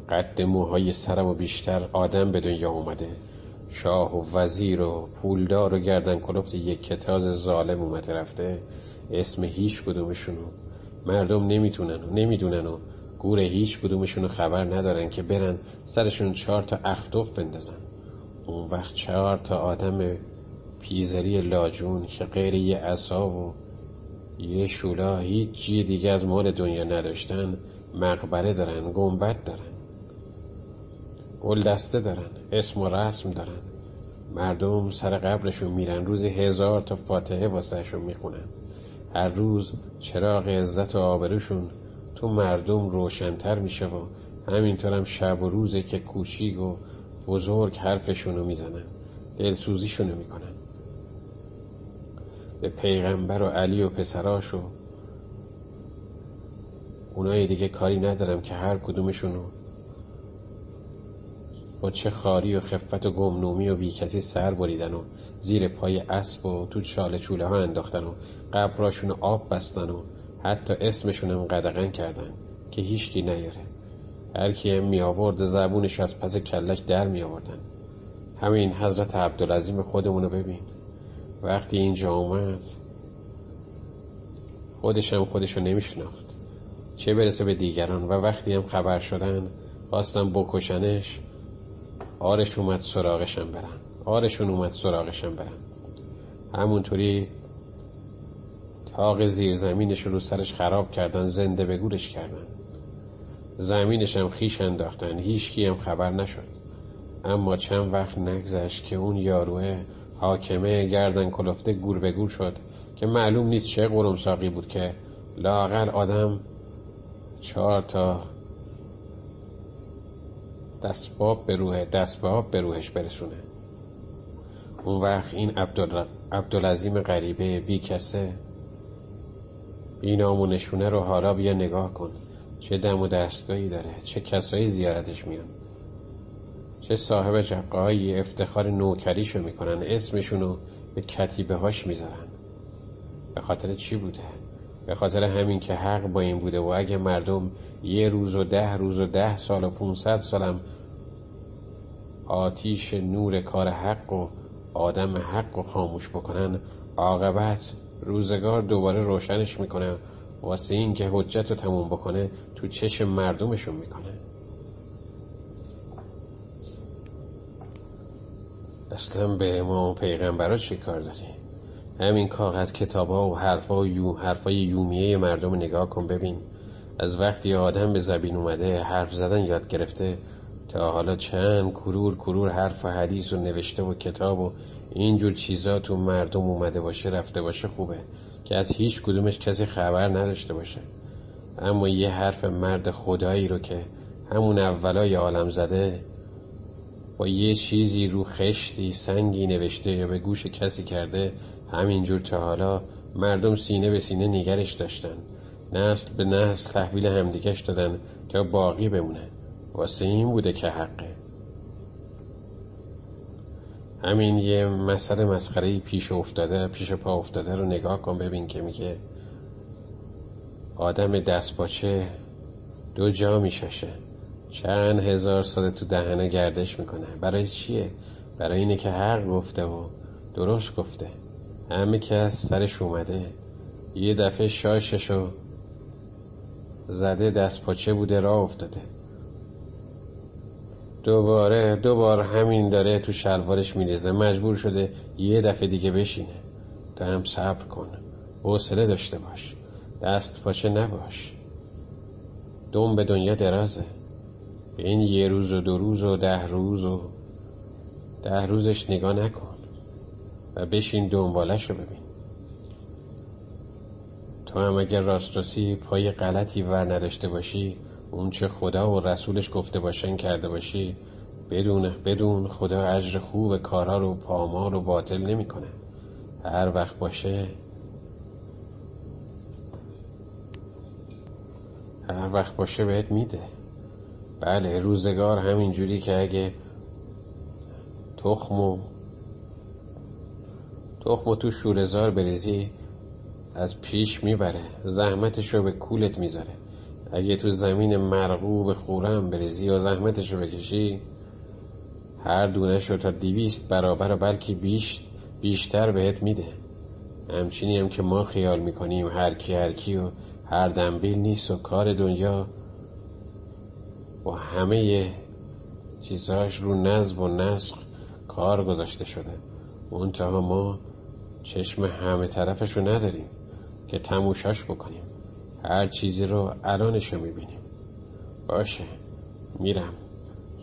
قد موهای سرم و بیشتر آدم به دنیا اومده، شاه و وزیر و پولدار و گردن کلفت یک کتاز ظالم اومده رفته، اسم هیچ کدومشونو مردم نمیتونن و نمیدونن و گوره هیچ کدومشونو خبر ندارن که برن سرشون چهار تا اخطوف بندازن. اون وقت چهار تا آدم پیزری لاجون که غیر یه عصا و یه شولا هیچ چی دیگه از مال دنیا نداشتن مقبره دارن، گنبد دارن، گل دسته دارن، اسم و رسم دارن. مردم سر قبرشون میرن، روزی هزار تا فاتحه واسهشون میخونن، هر روز چراغ عزت و آبروشون تو مردم روشن‌تر میشه و همینطور هم شب و روزه که کوچیک و بزرگ حرفشونو میزنن، دلسوزیشونو میکنن. به پیغمبر و علی و پسراشو اونای دیگه کاری ندارم که هر کدومشونو با چه خاری و خفت و گمنومی و بی کسی سر بریدن و زیر پای اسب و تو چاله چوله ها انداختن و قبراشون آب بستن و حتی اسمشون هم قدغن کردن که هیچکی نیاره. هر که می آورد زبونش از پس کلش در می آوردن. همین حضرت عبدالعظیم خودمونو ببین، وقتی اینجا اومد خودش هم خودشو نمی شناخت، چه برسه به دیگران. و وقتی هم خبر شدن خواستن بکشنش، آرش اومد سراغشم برن آرشون اومد سراغشم برن همونطوری تاق زیر زمینش رو سرش خراب کردن، زنده به گورش کردن، زمینش هم خیش انداختن. هیچکی هم خبر نشد. اما چند وقت نگذشت که اون یاروه حاکمه گردن کلفته گور به گور شد که معلوم نیست چه قرمساقی بود که لاغر آدم چهار تا دستباب به روح دستباب به روحش برسونه. اون وقت این عبدال... عبدالعظیم غریبه بی کسه این آمونشونه رو حالا بیا نگاه کن، چه دم و دستگاهی داره، چه کسایی زیارتش میان، چه صاحب جبقه‌هایی افتخار نوکریشو میکنن، اسمشونو به کتیبه هاش میذارن. به خاطر چی بوده؟ به خاطر همین که حق با این بوده. و اگه مردم یه روز و ده روز و ده سال و پونصد سالم آتیش نور کار حق و آدم حق و خاموش بکنن، عاقبت روزگار دوباره روشنش میکنه واسه این که حجت رو تموم بکنه، تو چشم مردمشون میکنه. اصلا به ما و پیغمبرا چی کار داری؟ همین کاغذ کتاب ها و حرف ها و یو حرف های یومیه مردم نگاه کن ببین. از وقتی آدم به زبین اومده حرف زدن یاد گرفته تا حالا چند کرور کرور حرف و حدیث و نوشته و کتاب و اینجور چیزا تو مردم اومده باشه رفته باشه. خوبه که از هیچ کدومش کسی خبر نداشته باشه. اما یه حرف مرد خدایی رو که همون اولای عالم زده با یه چیزی رو خشتی سنگی نوشته یا به گوش کسی کرده، همینجور تا حالا مردم سینه به سینه نگرش داشتن، نسل به نسل تحویل همدیگش دادن تا باقی بمونه. واسه این بوده که حقه. همین یه مسئله مسخره‌ای پیش افتاده پیش پا افتاده رو نگاه کن ببین که میگه آدم دست باچه دو جا میشاشه، چند هزار ساله تو دهنه گردش میکنه. برای چیه؟ برای اینه که حق گفته و درست گفته، همه کس سرش اومده، یه دفعه شاششو زده دست پاچه بوده راه افتاده، دوباره دوبار همین داره تو شلوارش میریزه، مجبور شده یه دفعه دیگه بشینه. تو هم صبر کن، حوصله داشته باش، دست پاچه نباش. دوم به دنیا درازه. به این یه روز و دو روز و ده روز و ده روزش نگاه نکن و بشین دنبالش رو ببین. تو هم اگر راست راستی پای غلطی ور نداشته باشی، اون چه خدا و رسولش گفته باشن کرده باشی، بدون بدون خدا اجر خوب کارا رو پامال رو باطل نمی کنه. هر وقت باشه هر وقت باشه بهت میده. بله، روزگار همینجوری که اگه تخم و تخم و تو شورزار بریزی از پیش میبره، زحمتش رو به کولت میذاره. اگه تو زمین مرغوب خورم بریزی و زحمتش رو بکشی، هر دونش رو تا دویست برابر و بلکه بیش بیشتر بهت میده. همچینی هم که ما خیال میکنیم هر کی هر کی و هر دنبیل نیست و کار دنیا با همه چیزاش رو نظم و نسق کار گذاشته شده. منتها ما چشم همه طرفش رو نداریم که تماشاش بکنیم. هر چیزی رو الانشو میبینیم. باشه میرم،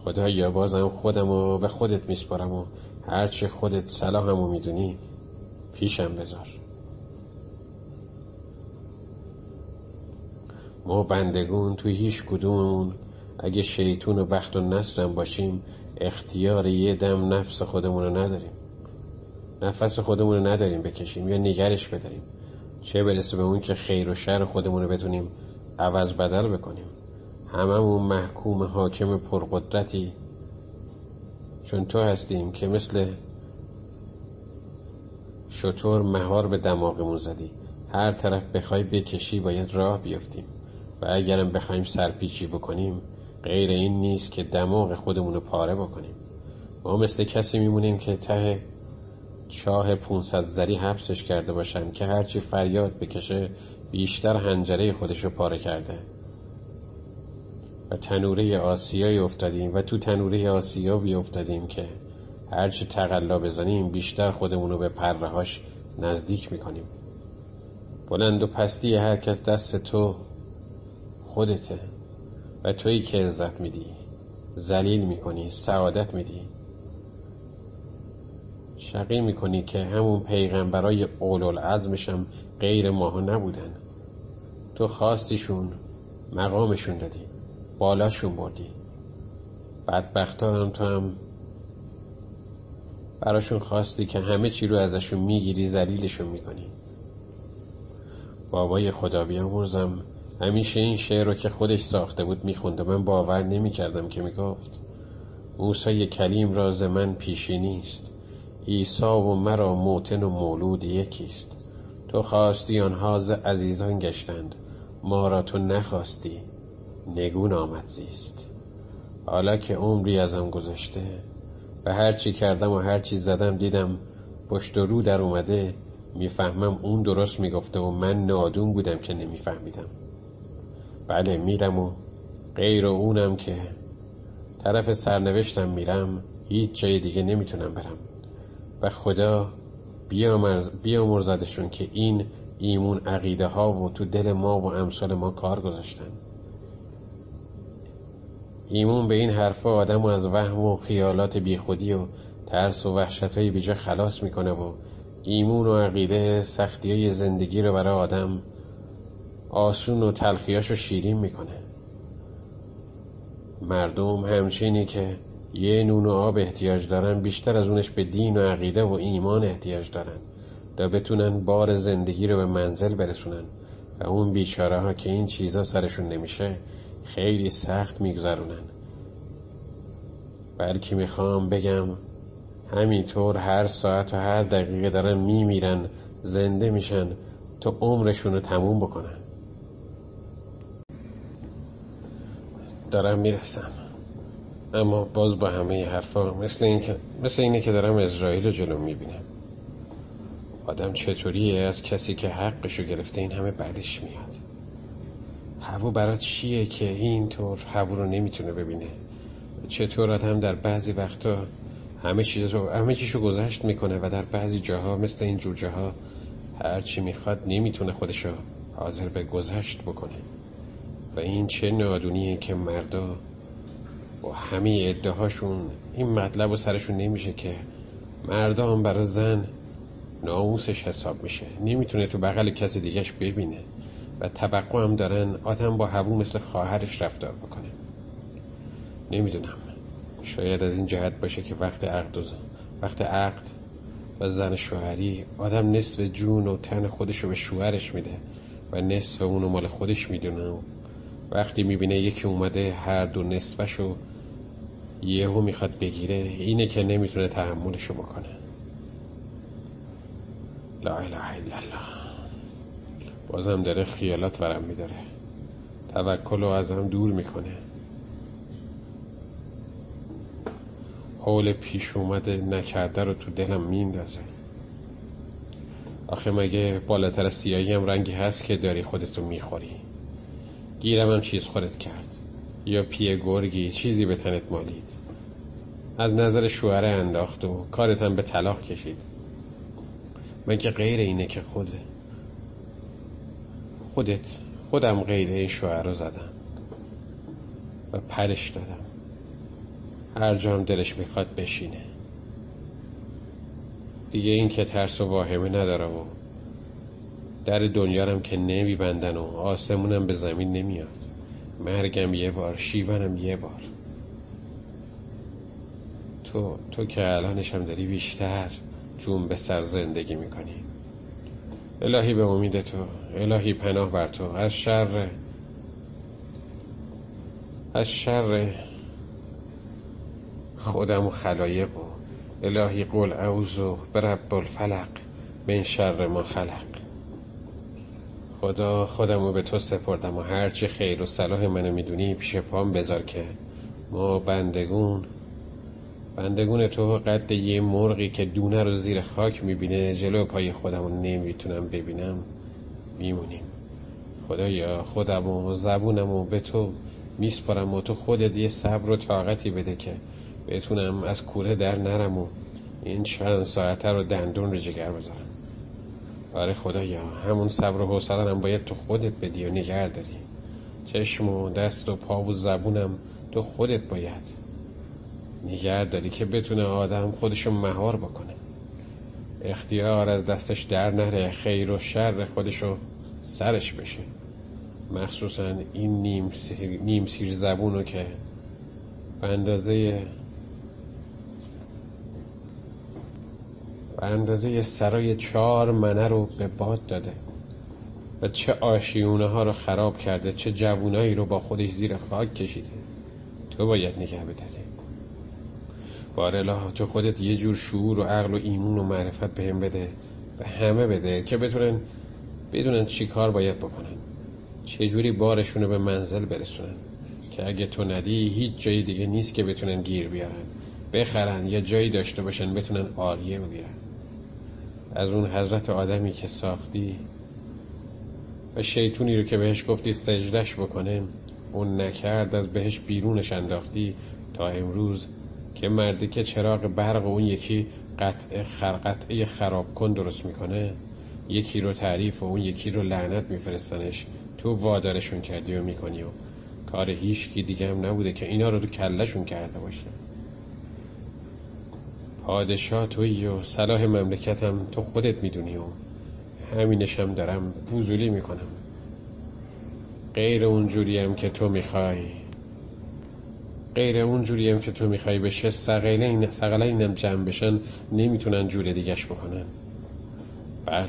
خدا یا بازم خودمو به خودت میسپارم و هرچی خودت صلاحمو میدونی پیشم بذار. ما بندگون توی هیچ کدومون اگه شیطون و بخت و نصرم باشیم اختیار یه دم نفس خودمونو نداریم، نفس خودمونو نداریم بکشیم یا نگرش بداریم، چه برسه به اون که خیر و شر خودمون رو بتونیم عوض بدل بکنیم. هممون محکوم حاکم پرقدرتی چون تو هستیم که مثل شطور مهار به دماغمون زدی. هر طرف بخوای بکشی باید راه بیافتیم و اگرم بخوایم سرپیچی بکنیم غیر این نیست که دماغ خودمون رو پاره بکنیم. ما مثل کسی میمونیم که ته چاه پانصد زری حبسش کرده باشن که هرچی فریاد بکشه بیشتر حنجره خودش رو پاره کرده. و تنوره آسیایی افتادیم و تو تنوره آسیا بیافتادیم که هرچی تقلا بزنیم بیشتر خودمون رو به پرهاش نزدیک میکنیم. بلند و پستی هر کس دست تو خودته و تویی که عزت میدی، ذلیل میکنی، سعادت میدی، شقی میکنی که همون پیغمبرای اولوالعزمشم غیر ماها نبودن. تو خواستیشون، مقامشون دادی، بالاشون بردی. بدبختانم تو هم براشون خواستی که همه چی رو ازشون میگیری، ذلیلشون میکنی. بابای خدا بیامرزم همیشه این شعر رو که خودش ساخته بود میخوند. من باور نمیکردم که میگفت موسی کلیم راز من پیشی نیست، عیسی و مرا موتن و مولود یکیست. تو خواستی آنها ز عزیزان گشتند، ما را تو نخواستی، نگون آمد زیست. حالا که عمری ازم گذشته و هرچی کردم و هرچی زدم دیدم پشت و رو در اومده، میفهمم اون درست میگفته و من نادون بودم که نمیفهمیدم. بله میرم و غیر اونم که طرف سرنوشتم میرم، هیچ جای دیگه نمیتونم برم. و خدا بیامرزدشون که این ایمون عقیده ها و تو دل ما و امثال ما کار گذاشتن. ایمون به این حرف آدم از وهم و خیالات بیخودی و ترس و وحشت های بیجا خلاص میکنه و ایمون و عقیده سختی های زندگی رو برای آدم آسون و تلخیاشو شیرین میکنه. مردم همچینی که یه نون و آب احتیاج دارن بیشتر از اونش به دین و عقیده و ایمان احتیاج دارن تا بتونن بار زندگی رو به منزل برسونن. و اون بیچاره ها که این چیزا سرشون نمیشه خیلی سخت میگذرونن. بلکه میخوام بگم همینطور هر ساعت و هر دقیقه دارن میمیرن، زنده میشن تا عمرشون رو تموم بکنن. دارم میرسم، اما باز با همه حرفا مثل این که مثل اینه که دارم اسرائیل رو جلو میبینم. آدم چطوریه از کسی که حقشو گرفته این همه بعدش میاد؟ هوا برات چیه که اینطور هوا رو نمیتونه ببینه؟ چطور آدم در بعضی وقتا همه چیز رو همه چیشو گذشت میکنه و در بعضی جاها مثل این جور جاها هر چی میخواد نمیتونه خودشو حاضر به گذشت بکنه؟ و این چه نادونیه که مردا و همه ادعاهاشون این مطلب و سرشون نمیشه که مردا هم برای زن ناموسش حساب میشه، نمیتونه تو بغل کسی دیگهش ببینه و توقع هم دارن آدم با هوا مثل خواهرش رفتار بکنه. نمیدونم، شاید از این جهت باشه که وقت عقد و وقت عقد و زن شوهری آدم نصف جون و تن خودشو به شوهرش میده و نصف اونو مال خودش میدونه. وقتی میبینه یکی اومده هر دو نصفشو یهو میخواد بگیره، اینه که نمیتونه تحملشو بکنه. لا اله الا الله. بازم داره خیالات ورم میداره، توکلو ازم دور میکنه. حول پیش اومده نکرده رو تو دلم میندازه. آخه مگه بالاتر از سیاهی هم رنگی هست که داری خودتو میخوری؟ گیرم هم چیز خورد کرد یا پیه گرگی چیزی به تنت مالید، از نظر شوهره انداخت و کارتم به طلاق کشید. من که غیر اینه که خود خودت خودم غیره این شوهر رو زدم و پرش دادم هر جا هم دلش میخواد بشینه. دیگه این که ترس و واهمه ندارم و در دنیارم که نمی بندن و آسمونم به زمین نمیاد. مرگم یه بار، شیونم یه بار. تو تو که الانشم داری بیشتر جون به سر زندگی میکنی. الهی به امید تو، الهی پناه بر تو از شر از شر خودم و خلایق و الهی قول اعوذ برب الفلق من شر ما خلق. خدا خودمو به تو سپردم و هرچی خیر و صلاح منو میدونی پیش پام بذار که ما بندگون بندگون تو قد یه مرغی که دونه رو زیر خاک میبینه جلو پای خودمو نمیتونم ببینم میمونیم. خدایا خودمو زبونمو به تو میسپارم و تو خودت یه صبر و طاقتی بده که بتونم از کوره در نرم و این چند ساعته رو دندون رو جگر بذارم. آره خدایا همون صبر و حوصله‌ام باید تو خودت بدی و نگه داری. چشم و دست و پا و زبونم تو خودت باید نگه داری که بتونه آدم خودشو مهار بکنه، اختیار از دستش در نره، خیر و شر خودشو سرش بشه، مخصوصا این نیم سیر, نیم سیر زبونو که به اندازه به اندازه سرای چهار منه رو به باد داده و چه آشیونه ها رو خراب کرده، چه جوونایی رو با خودش زیر خاک کشیده. تو باید نگه بداری. بارالله تو خودت یه جور شعور و عقل و ایمون و معرفت بهم بده، به همه بده که بتونن بدونن چی کار باید بکنن، چه جوری بارشون رو به منزل برسونن که اگه تو ندی هیچ جای دیگه نیست که بتونن گیر بیارن، بخرن یا جایی داشته باشن بتونن عاریه بگیرن. از اون حضرت آدمی که ساختی و شیطونی رو که بهش گفتی سجدش بکنه اون نکرد، از بهش بیرونش انداختی تا امروز که مردی که چراغ برق و اون یکی قطعه خرقطعه خراب کن درست میکنه، یکی رو تعریف و اون یکی رو لعنت میفرستنش، تو وادارشون کردی و میکنی و کار هیچکی دیگه هم نبوده که اینا رو تو کلشون کرده باشه. پادشاه تویی و صلاح مملکت هم تو خودت میدونی و همینشم دارم فضولی میکنم، غیر اونجوری هم که تو میخوای غیر اونجوری هم که تو میخوای بشه. سقله این سقله اینم جمع بشن نمیتونن جور دیگهش بکنن. بله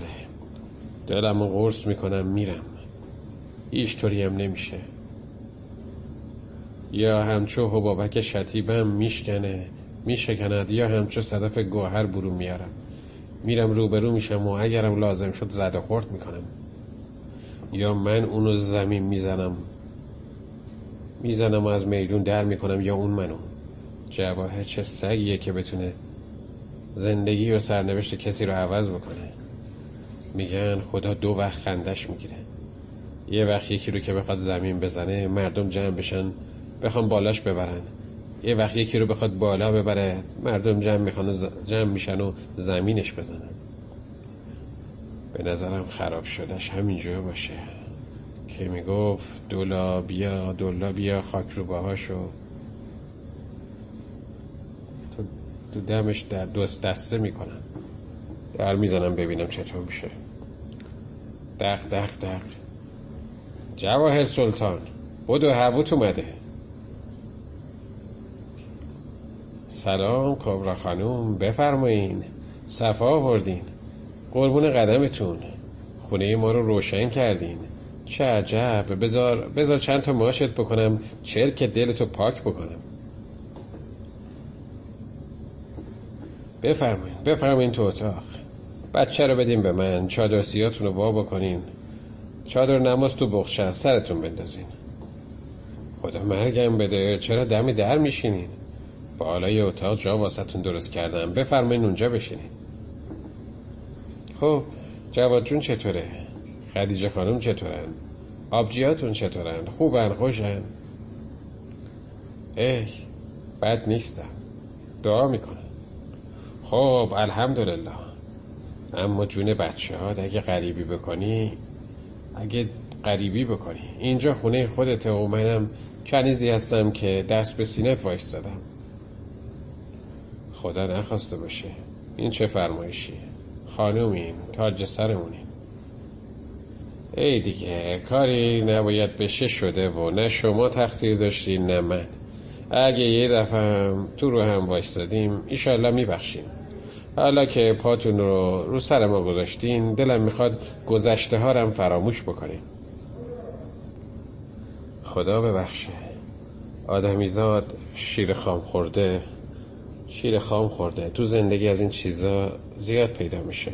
دلمو قرص میکنم میرم، هیچ طوری هم نمیشه. یا همچو حبابک شتیبم میشکنه میشکند یا همچو صدف گوهر برون میارم، میرم روبرو میشم و اگرم لازم شد زد و خورد میکنم، یا من اونو زمین میزنم میزنم و از میدون در میکنم یا اون منو. جواهر چه سگیه که بتونه زندگی و سرنوشت کسی رو عوض بکنه. میگن خدا دو وقت خندش میگیره، یه وقت یکی رو که بخواد زمین بزنه مردم جمع بشن بخوام بالاش ببرن، یه وقت یکی رو بخواد بالا ببره مردم جمع میخوان و جمع میشن و زمینش بزنن. به نظرم خراب شدش همینجور باشه که میگفت دولا بیا دولا بیا خاک رو باهاشو تو تو دمش دوست دسته میکنن، در میزنم ببینم چطور میشه. دق دق دق جواهر سلطان بدو هبوت اومده. سلام کبرا خانوم، بفرمایین، صفا آوردین، قربون قدمتون، خونه ما رو روشن کردین، چه عجب. بذار بذار چند تا ماشت بکنم چرک دلتو پاک بکنم. بفرمایین بفرمایین تو اتاق، بچه رو بدین به من، چادر سیاتون رو وا بکنین، چادر نماز تو بخشه از سرتون بندازین. خدا مرگم بده چرا دمی در میشینین؟ بالای اتاق جا واسه‌تون درست کردم، بفرمایین اونجا بشینین. خب جواد جون چطوره؟ خدیجه خانم چطورن؟ آبجیاتون چطورن؟ خوبن خوشن؟ ای بد نیستم، دعا میکنن. خب الحمدلله. اما جون بچه ها اگه غریبی بکنی اگه غریبی بکنی اینجا خونه خودته و منم کنیزی هستم که دست به سینه وایستادم. خدا نخواسته باشه، این چه فرمایشیه؟ خانومین، تاج سرمونین. ای دیگه کاری نباید بشه شده و نه شما تقصیر داشتین نه من. اگه یه دفعه تو رو هم وایستادیم ایشالله میبخشیم. حالا که پاتون رو رو سر ما گذاشتین دلم میخواد گذشته ها رو فراموش بکنیم. خدا ببخشه، آدمیزاد شیر خام خورده شیر خام خورده تو زندگی از این چیزا زیاد پیدا میشه.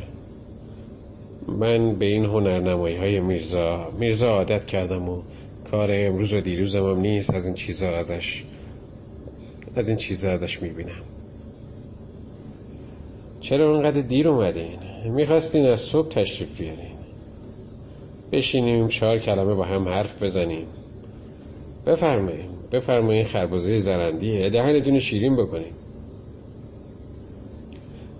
من به این هنرنمایی های میرزا میرزا عادت کردم و کار امروز و دیروزم هم نیست. از این چیزا ازش از این چیزا ازش میبینم. چرا انقدر دیر اومدین؟ میخواستین از صبح تشریف بیارین بشینیم چهار کلمه با هم حرف بزنیم. بفرماییم بفرماییم خربوزه زرندیه، دهنتون شیرین بکنین.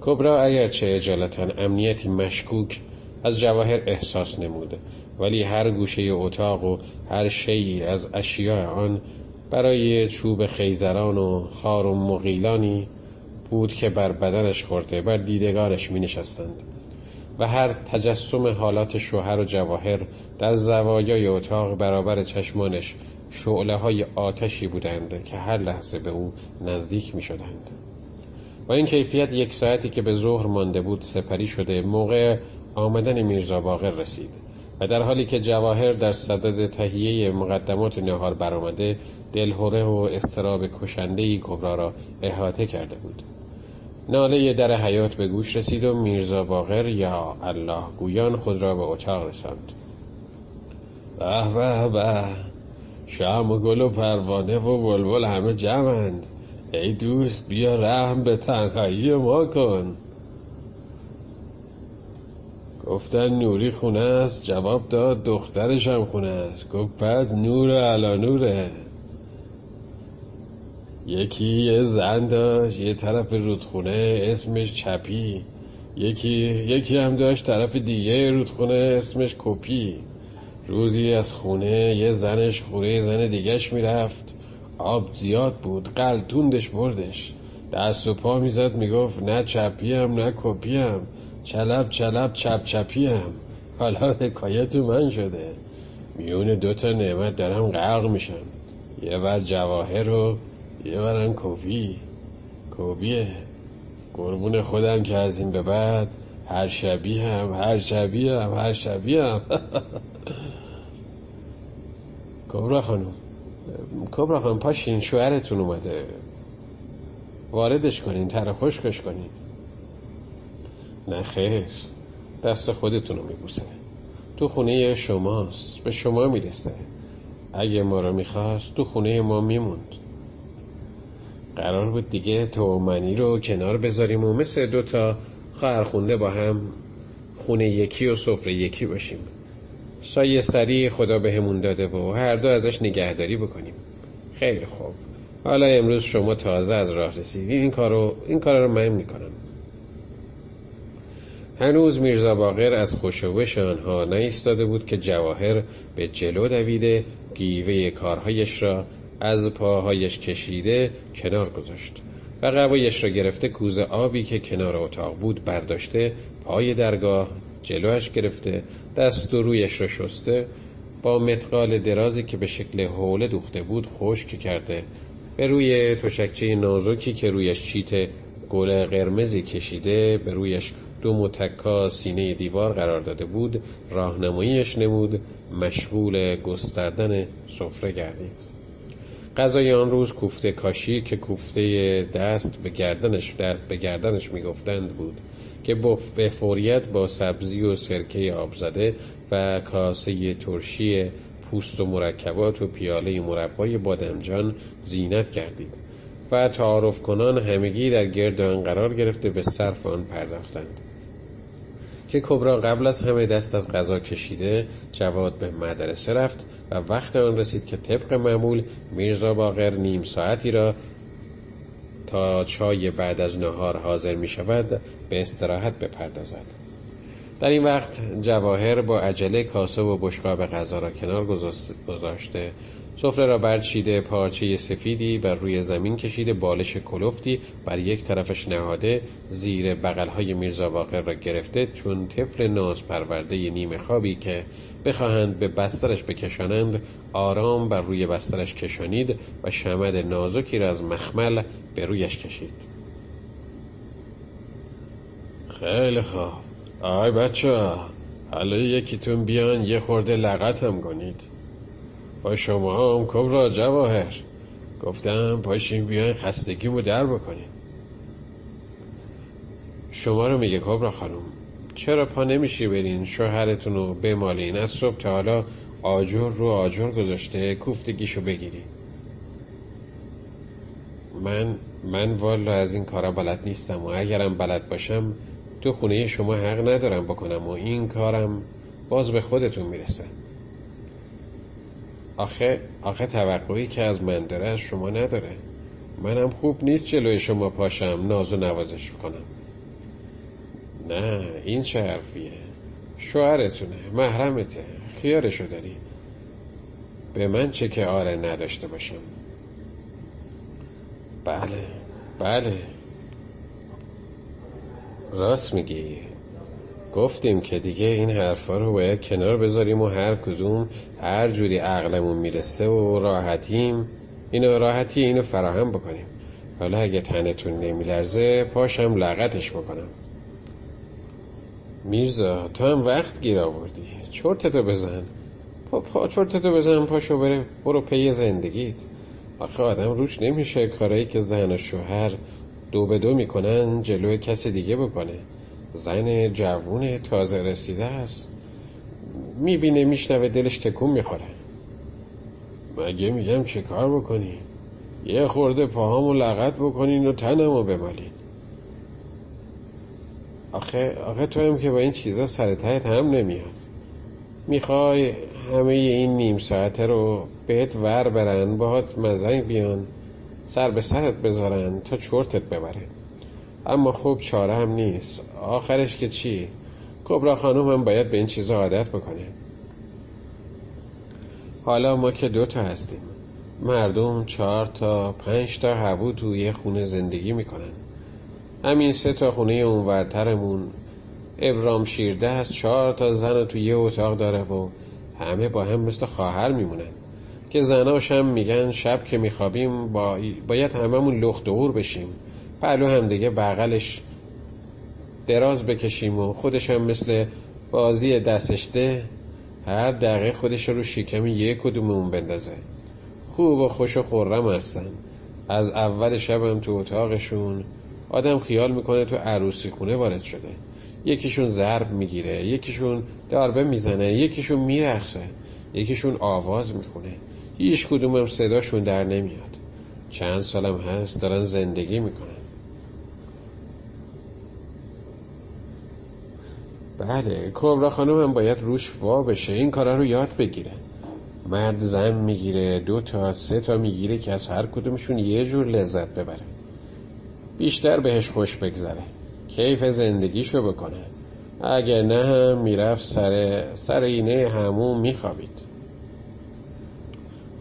کبرا اگرچه اجالتاً امنیتی مشکوک از جواهر احساس نموده، ولی هر گوشه اتاق و هر شیئی از اشیاء آن برای چوب خیزران و خار و مغیلانی بود که بر بدنش خورده، بر دیدگانش می نشستند و هر تجسم حالات شوهر و جواهر در زوایای اتاق برابر چشمانش شعله های آتشی بودند که هر لحظه به او نزدیک می شدند. و این کیفیت یک ساعتی که به ظهر مانده بود سپری شده، موقع آمدن میرزا باقر رسید و در حالی که جواهر در صدد تهیه مقدمات نهار برآمده، دلهره و اضطراب کشنده‌ای کبرا را احاطه کرده بود. ناله در حیاط به گوش رسید و میرزا باقر یا الله گویان خود را به اتاق رساند. به به به، شام و گل و پروانه و بلبل همه جمعند، ای دوست بیا رحم به تنهایی ما کن. گفتن نوری خونه است، جواب داد دخترش هم خونه است. گفت پس نور علا نوره. یکی یه زن داشت یه طرف رودخونه اسمش چپی، یکی یکی هم داشت طرف دیگه رودخونه اسمش کپی. روزی از خونه یه زنش خوره زن دیگهش میرفت، آب زیاد بود، قلتوندش بردش، دست و پا میزد میگفت نه چپیم نه کپیم، چلب چلب چپ چپیم. حالا حکایت من شده، میون دوتا نعمت دارم غرق میشم، یه بر جواهر و یه برم کپی. کپیه قربون خودم که از این به بعد هر شبیهم هر شبیهم هر شبیهم. کبرا خانم کبرا خانم پاشین، شوهرتون اومده، واردش کنین، تر خشکش کنین. نه خیر، دست خودتون رو میبوسه، تو خونه شماست، به شما میرسه، اگه ما رو میخواست تو خونه ما میموند. قرار بود دیگه تومنی رو کنار بذاریم و مثل دوتا خواهرخونده با هم خونه یکی و سفره یکی باشیم. سایه سری خدا به همون داده و هر دو ازش نگهداری بکنیم. خیلی خوب، حالا امروز شما تازه از راه رسیدین، این کارو این کار رو من میکنم. هنوز میرزا باقر از خوشوش آنها نایستاده بود که جواهر به جلو دویده، گیوه کارهایش را از پاهایش کشیده کنار گذاشت و قبایش را گرفته، کوزه آبی که کنار اتاق بود برداشته، پای درگاه جلوش گرفته، دست و رویش را شسته، با متقال درازی که به شکل حوله دوخته بود خشک کرده، به روی تشکچه نازکی که رویش چیت گل قرمزی کشیده، به رویش دو متکا سینه دیوار قرار داده بود، راهنماییش نمود، مشغول گستردن سفره گردید. غذای آن روز کوفته کاشی که کوفته دست به گردنش دست به گردنش میگفتند بود که به فوریت با سبزی و سرکه آب زده و کاسه ترشی پوست و مرکبات و پیاله مربای بادمجان زینت گردید و تعارف کنان همگی در گرد آن قرار گرفته به صرف آن پرداختند که کبرا قبل از همه دست از غذا کشیده. جواد به مدرسه رفت و وقت آن رسید که طبق معمول میرزا باقر نیم ساعتی را تا چای بعد از نهار حاضر می شود به استراحت بپردازد. در این وقت جواهر با عجله کاسه و بشقاب غذا را کنار گذاشته، سفره را برچیده، پارچه سفیدی بر روی زمین کشیده، بالش کلوفتی بر یک طرفش نهاده، زیر بغلهای میرزا باقر را گرفته، چون طفل ناز پرورده نیمه خوابی که بخواهند به بسترش بکشانند آرام بر روی بسترش کشانید و شمد نازکی را از مخمل به رویش کشید. خیلی خوب، آی بچه، حالا یکیتون بیان یه خورده لغتم کنید. با شما هم کبرا جواهر، گفتم پاشین بیان خستگیمو در بکنید. شما رو میگه کبرا خانم، چرا پا نمیشی برین شوهرتون رو بمالین؟ از صبح تا حالا آجر رو آجر گذاشته، کوفتگیشو بگیری. من من والا از این کارا بلد نیستم و اگرم بلد باشم تو خونه شما حق ندارم بکنم و این کارم باز به خودتون میرسه. آخه آخه توقعی که از من داره از شما نداره. منم خوب نیست جلوی شما پاشم ناز و نوازش کنم. نه این چه حرفیه؟ شوهرتونه، محرمته، خیارشو داری. به من چه که آره نداشته باشم. بله بله راست میگی، گفتیم که دیگه این حرفا رو باید کنار بذاریم و هر کدوم هر جوری عقلمون میرسه و راحتیم اینو راحتی اینو فراهم بکنیم. حالا اگه تنتون نمیلرزه پاشم لغتش بکنم. میرزا تو هم وقت گیر آوردی، چرتتو بزن پا پا چرتتو بزن پاشو بره برو پی زندگیت. آخه آدم روش نمیشه کارایی که زن و شوهر دو به دو میکنن جلوی کسی دیگه بکنه. زن جوون تازه رسیده است، میبینه میشنوه دلش تکون میخوره. مگه میگم چه کار بکنی؟ یه خورده پاهامو لغت بکنین و تنمو بمالین. آخه آخه تو هم که با این چیزا سر تهت هم نمیاد، میخوای همه این نیم ساعته رو بهت ور برن، باهات مزنگ بیان، سر به سرت بذارن تا چورتت ببرن. اما خب چاره هم نیست. آخرش که چی؟ کبرا خانوم هم باید به این چیزا عادت بکنه. حالا ما که دوتا هستیم، مردم چهار تا پنج تا هوو تو یه خونه زندگی میکنن. همین سه تا خونه اونورترمون ابرام شیرده هست، چهار تا زن تو یه اتاق داره و همه با هم مثل خواهر میمونن که زناش هم میگن شب که میخوابیم با... باید هممون لخت دور بشیم، پلو هم دیگه بغلش دراز بکشیم و خودش هم مثل بازی دستشته هر دقیقه خودش رو شکم یک کدوممون بندازه. خوب و خوش و خرم هستن. از اول شبم تو اتاقشون آدم خیال میکنه تو عروسی خونه وارد شده. یکیشون ضرب میگیره، یکیشون داربه میزنه، یکیشون میرخصه، یکیشون آواز میخونه. هیچ کدومم صداشون در نمیاد. چند سالم هست دارن زندگی میکنن. بله کبرا خانم هم باید روش وا بشه، این کارا رو یاد بگیره. مرد زن میگیره، دو تا سه تا میگیره که از هر کدومشون یه جور لذت ببره، بیشتر بهش خوش بگذره، کیف زندگیشو بکنه. اگه نه هم میرفت سر سر اینه همون میخوابید.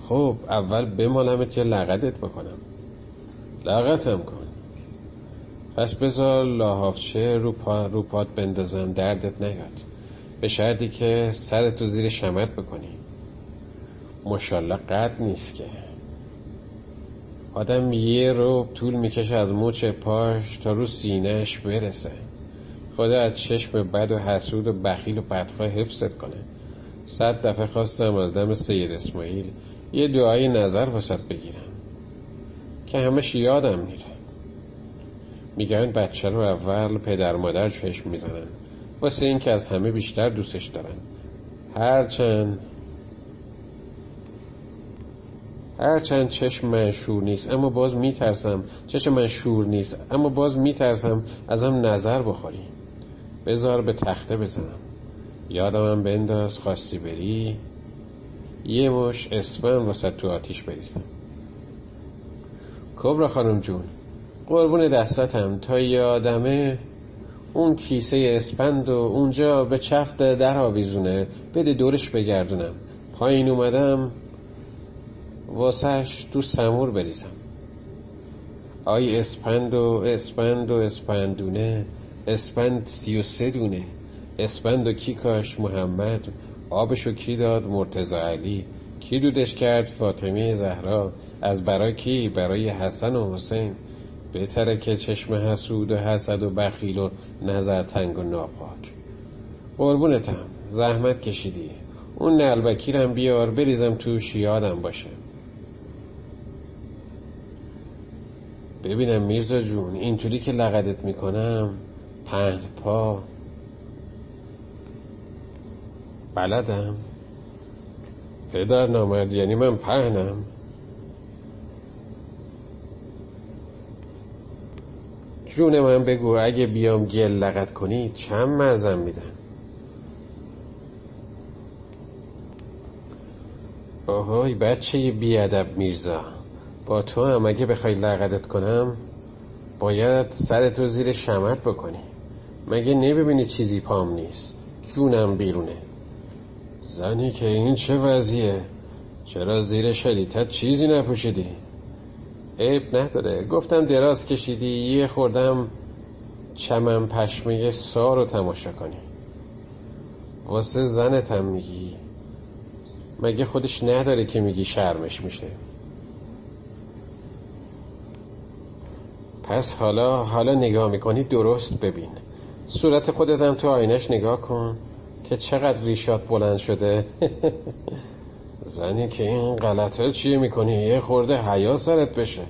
خب اول بمالمت یه لغتت بکنم. لغتم کن، پس بذار لاحافشه رو, پا رو پات بندازم دردت نیاد، به شرطی که سرتو زیر شمت بکنی. ماشاءالله قد نیست که. آدم یه رو طول میکشه از مچ پاش تا رو سینهش برسه. خدا از چشم بد و حسود و بخیل و بدخواه حفظت کنه. صد دفعه خواستم از دم سید اسماعیل یه دعای نظر واسط بگیرم که همش یادم میره. میگن بچه رو اول پدر مادر چشم میزنن واسه این که از همه بیشتر دوستش دارن. هرچند هرچند چشم من شور نیست اما باز میترسم چشم من شور نیست اما باز میترسم ازم نظر بخوری. بذار به تخته بزنم، یادمم بنداز خواستی بری یه مش اسفن واسه تو آتیش بریزم. کبرا خانم جون قربون دستاتم، تا یادمه اون کیسه اسپند و اونجا به چفت در آویزونه، بده دورش بگردونم، پایین اومدم واسهش تو سمور بریزم. آی اسپند و اسپند و اسپندونه، اسپند سی و سه دونه، اسپند و کی کاش محمد، آبشو کی داد مرتضی علی، کی دودش کرد فاطمه زهرا، از برای کی؟ برای حسن و حسین. بهتره که چشم حسود و حسد و بخیل و نظر تنگ و ناپاک. قربونتم زحمت کشیدی، اون نلبکیرم بیار بریزم توش یادم باشه. ببینم میرزا جون اینطوری که لغتت میکنم پهن پا بلدم. پدر نامرد یعنی من پهنم. جون من بگو اگه بیام گل لغت کنی چند مزم میدن. آهای بچه بیادب میرزا، با تو هم اگه بخوای لغتت کنم باید سرتو زیر شمعت بکنی. مگه نبینی چیزی پام نیست؟ جونم بیرونه. زنی که این چه وضعیه؟ چرا زیر شلیتت چیزی نپوشیدی؟ عیب نداره، گفتم دراز کشیدی یه خوردم چمن پشمه سارو تماشا کنی. واسه زنت هم میگی؟ مگه خودش نداره که میگی شرمش میشه؟ پس حالا حالا نگاه میکنی درست ببین، صورت خودت هم تو آینش نگاه کن که چقدر ریشات بلند شده. زنی که این غلطه چیه میکنی؟ یه خورده حیا سرت بشه.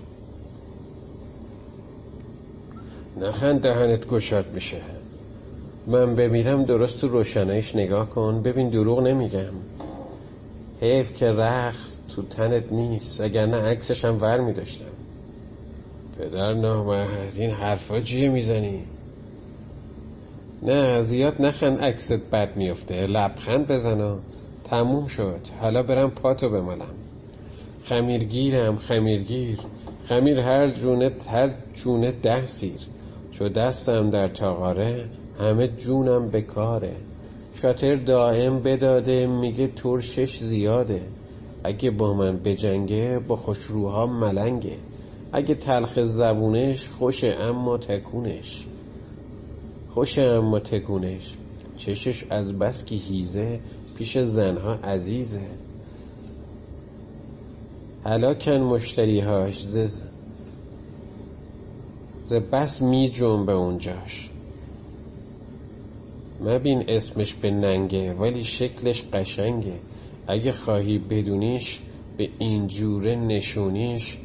نخند دهنت گشاد میشه. من بمیرم درست تو روشنایش نگاه کن ببین دروغ نمیگم. حیف که رخت تو تنت نیست، اگر نه عکسش هم ور میداشتم. پدر نامرد این حرفا چیه میزنی؟ نه زیاد نخند عکست بد میفته، لبخند بزن. تموم شد، حالا برم پاتو بمالم. خمیرگیرم خمیرگیر، خمیر هر جونه هر جونه ده سیر. چو دستم در تاغاره همه جونم به کاره. شاتر دائم بداده میگه ترشش زیاده. اگه با من بجنگه با خوشروها ملنگه. اگه تلخ زبونش خوشه اما تکونش، خوشه اما تکونش. چشش از بس که هیزه پیش زنها عزیزه. هلاکن مشتریهاش ز ز بس می جنبه اونجاش. مبین اسمش به ننگه ولی شکلش قشنگه. اگه خواهی بدونیش به اینجوره نشونیش.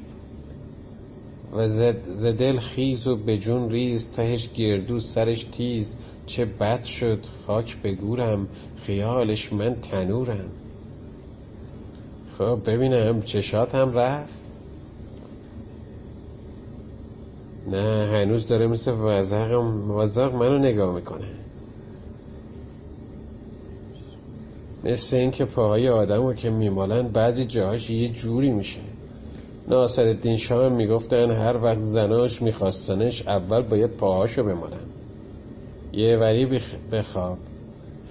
و ز دل خیز و به جون ریز، تهش گردو سرش تیز. چه بد شد خاک به گورم، خیالش من تنورم. خب ببینم چشات هم رفت؟ نه هنوز داره مثل وزغم وزغ منو نگاه میکنه. مثل این که پاهای آدمو که میمالن بعضی جاهاش یه جوری میشه. ناصرالدین شاه میگفتن هر وقت زناش میخواستنش اول باید پاهاشو بمالن. یه وری بخ... بخواب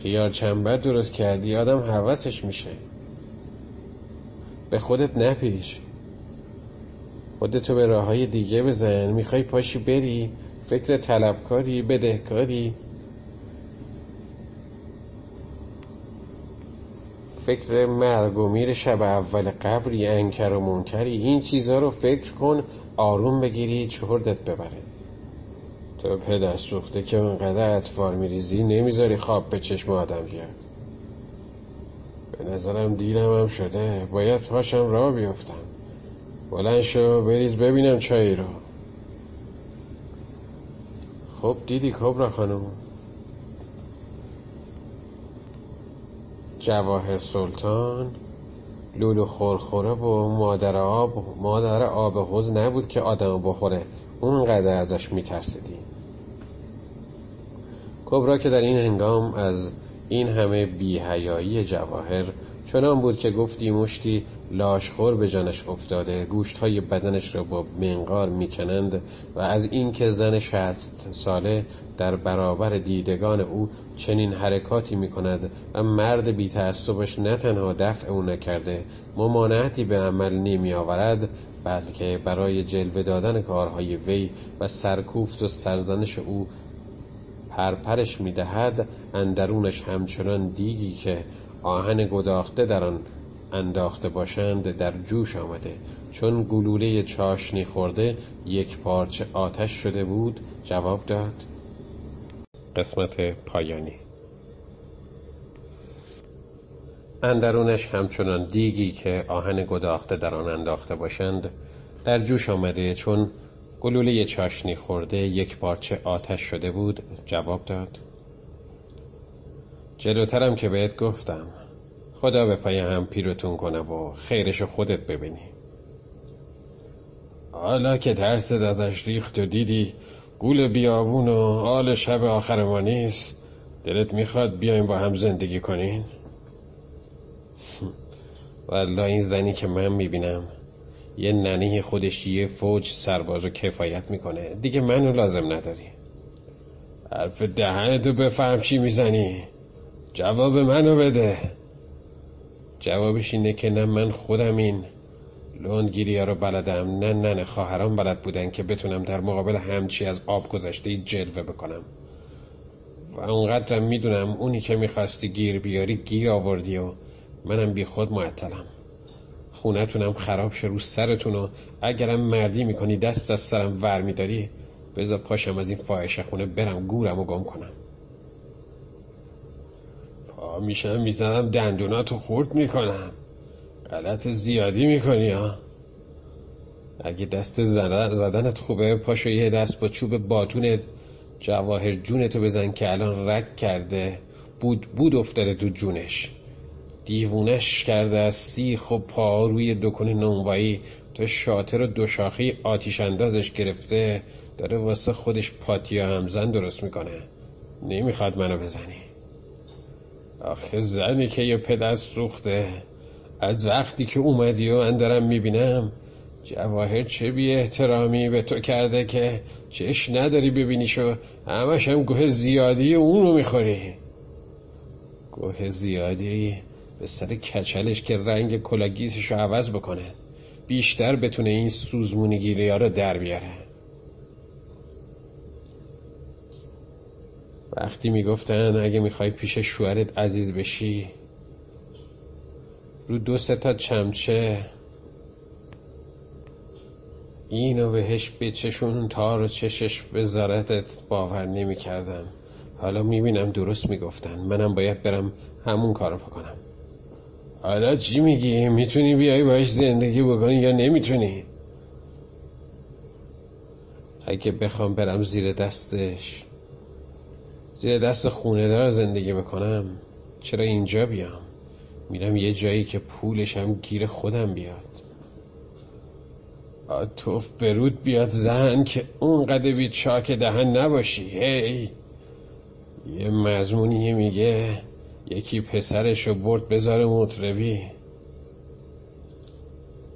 خیار چنبر درست کردی آدم حواسش میشه. به خودت نپیش، خودتو به راه های دیگه بزن. میخوای پاشی بری فکر طلبکاری بدهکاری، فکر مرگ و میر شب اول قبری، انکر و منکری. این چیزها رو فکر کن آروم بگیری چهردت ببره. تو پدر سوخته که اونقدر اطفال میریزی نمیذاری خواب به چشم آدم بیاد. به نظرم دیرم هم شده، باید پاشم راه بیفتم. بلند شو بریز ببینم چایی رو. خب دیدی کبرا خانم؟ جواهر سلطان لولو خورخوره و مادر آب مادر آب حوض نبود که آدمو بخوره. اونقدر ازش میترسیدی. کبرا که در این هنگام از این همه بی‌حیایی جواهر چنان بود که گفتی مشتی لاشخور به جانش افتاده. گوشت‌های بدنش را با منقار میکنند و از اینکه زن شصت ساله در برابر دیدگان او چنین حرکاتی میکند و مرد بی‌تعصبش نه تنها دفع او نکرده ممانعتی به عمل نمیآورد، بلکه برای جلوه دادن کارهای وی و سرکوفت و سرزنش او پرپرش میدهد. اندرونش همچنان دیگی که آهن گداخته در آن انداخته باشند در جوش آمده. چون گلوله چاشنی خورده یک پارچه آتش شده بود. جواب داد. قسمت پایانی. اندرونش همچنان دیگی که آهن گداخته در آن انداخته باشند در جوش آمده. چون گلوله چاشنی خورده یک پارچه آتش شده بود. جواب داد. جلوترم که بهت گفتم. خدا به پای هم پیرتون کنه و خیرشو خودت ببینی. حالا که ترس ازش ریخت و دیدی گول بیابون و حال شب آخر ما نیست، دلت میخواد بیایم با هم زندگی کنین؟ والله این زنی که من میبینم یه ننه خودش یه فوج سربازو کفایت میکنه، دیگه منو لازم نداری. حرف دهنتو بفهم چی میزنی، جواب منو بده. جوابش اینه که نه من خودم این لونگیری ها رو بلدم، نه ننه خواهرام بلد بودن که بتونم در مقابل همچی از آب گذشته جلوه بکنم، و اونقدرم میدونم اونی که میخواستی گیر بیاری گیر آوردی و منم بی خود معطلم. خونتونم خراب شه رو سرتون، و اگرم مردی میکنی دست از سرم ور میداری، بذار پاشم از این فاحشه خونه برم گورم و گم کنم. پا میشم میزنم دندوناتو خورد میکنم. غلط زیادی میکنی ها. اگه دست زدنت خوبه، پاشو یه دست با چوب باتونت جواهر جونتو بزن که الان رک کرده بود بود افتاده تو جونش، دیوونش کرده از سیخ و پا روی دکن نونوایی تا شاطر و دوشاخی آتیش اندازش گرفته، داره واسه خودش پاتیا همزن درست میکنه. نمیخواد منو بزنی. آخه زنی که یه پدر سوخته، از وقتی که اومدی و من دارم میبینم جواهر چه بی احترامی به تو کرده که چش نداری ببینیشو، همش هم گوه زیادی اون رو میخوری. گوه زیادی به سر کچلش که رنگ کلاگیسشو عوض بکنه، بیشتر بتونه این سوزمونگیری ها رو در بیاره. وقتی میگفتن اگه میخوای پیش شوهرت عزیز بشی، رو دو سه تا چمچه اینو بهش بچشون تا رو چشش به زارتت باور نمی کردم. حالا میبینم درست میگفتن، منم باید برم همون کارو بکنم. حالا چی میگی؟ میتونی بیای باش زندگی بکنی یا نمیتونی؟ اگه بخوام برم زیر دستش، زیر دست خونه دار زندگی بکنم، چرا اینجا بیام؟ میرم یه جایی که پولش هم گیر خودم بیاد. آتوف برود بیاد زن که اونقدر بی چاک دهن نباشی. هی یه مضمونی میگه یکی پسرشو برد بذاره مطربی،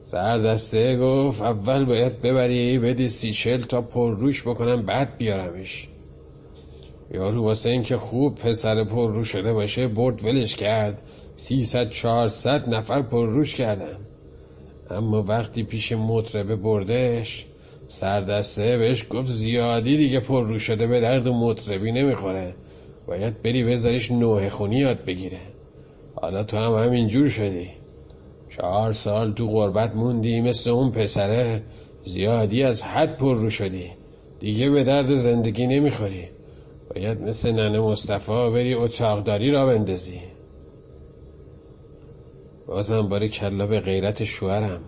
سر دسته گفت اول باید ببری بدی سی چل تا پر روش بکنم بعد بیارمش. یارو واسه این که خوب پسر پر روش شده باشه برد ولش کرد، سیصد چهارصد نفر پر روش کردن. اما وقتی پیش مطربه بردش، سر دسته بهش گفت زیادی دیگه پر روش شده، به درد مطربی نمیخوره، باید بری بذاریش نوه خونی یاد بگیره. حالا تو هم همینجور شدی، چهار سال تو غربت موندی مثل اون پسره، زیادی از حد پر رو شدی، دیگه به درد زندگی نمیخوری، باید مثل ننه مصطفا بری اتاقداری را بندازی. بازم باره کلا به غیرت شوهرم،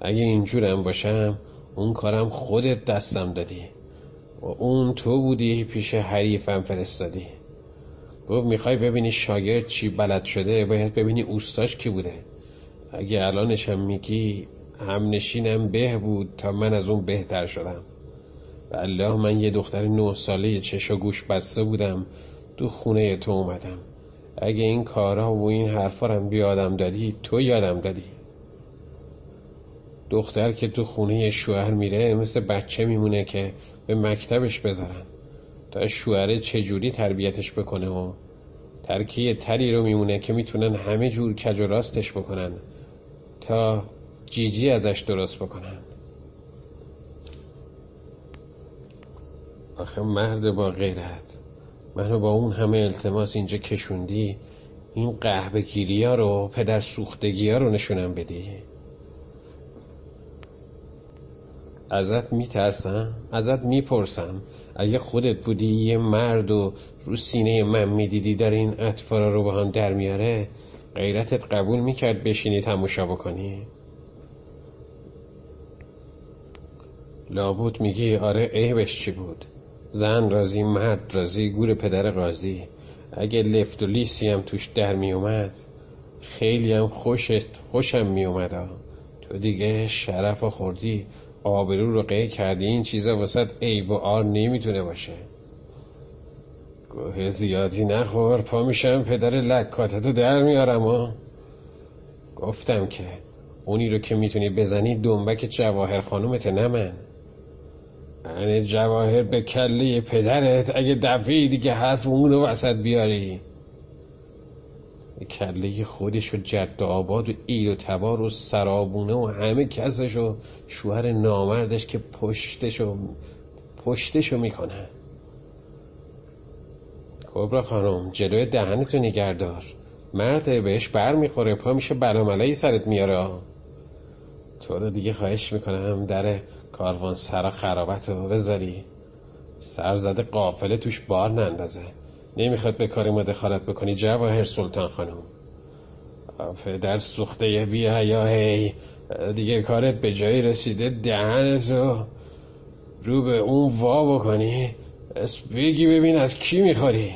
اگه اینجورم باشم اون کارم خودت دستم دادی و اون تو بودی پیش حریفم فرستادی. گفت میخوای ببینی شاگرد چی بلد شده، باید ببینی اوستاش کی بوده. اگه الانشم میگی هم نشینم به بود تا من از اون بهتر شدم، والله من یه دختر نه ساله چش و گوش بسته بودم تو خونه تو اومدم. اگه این کارا و این حرفا رم بیادم دادی، تو یادم دادی. دختر که تو خونه شوهر میره مثل بچه میمونه که به مکتبش بذارن تا شوهره چجوری تربیتش بکنه، و ترکیه تری رو میمونه که میتونن همه جور کج و راستش بکنن تا جیجی ازش درست بکنن. آخه مرد با غیرت، منو با اون همه التماس اینجا کشوندی، این قهبه گیری ها رو پدر سوختگی ها رو نشونم بدی. ازت میترسم، ازت میپرسم اگه خودت بودی یه مرد و رو سینه من میدیدی در این اطفارا رو با هم در میاره، غیرتت قبول میکرد بشینی تماشا بکنی؟ لابد میگی آره عیبش چی بود، زن راضی مرد راضی گور پدر قاضی. اگه لفت و لیسی هم توش در می اومد خیلی هم خوشت خوشم می اومد ها. تو دیگه شرف خوردی، آبرو رو قی کردی، این چیزا واسه عیب و عار نمیتونه باشه. گوه زیادی نخور، پا میشم پدر لکاتتو در میارم ها. گفتم که اونی رو که میتونی بزنی دنبک جواهر خانومت، نه من. یعنی جواهر به کله پدرت اگه دفعه دیگه حرف اونو وسط بیاری. کله خودش و جد آباد و ایل و تبار و سرابونه و همه کسش و شوهر نامردش که پشتشو پشتشو میکنه. کبرا خانم جلوی دهنتو نگهدار، مرده بهش بر میخوره، پا میشه بلاملایی سرت میاره. تو رو دیگه خواهش میکنم در کاروان سرا خرابت رو بذاری، سرزده قافله توش بار نندازه. نمیخواد به کار ما دخالت بکنی جواهر سلطان خانم. پدر سوخته بی حیاهی دیگه کارت به جایی رسیده دهنت رو رو به اون وا بکنی، بگی ببین از کی میخوری.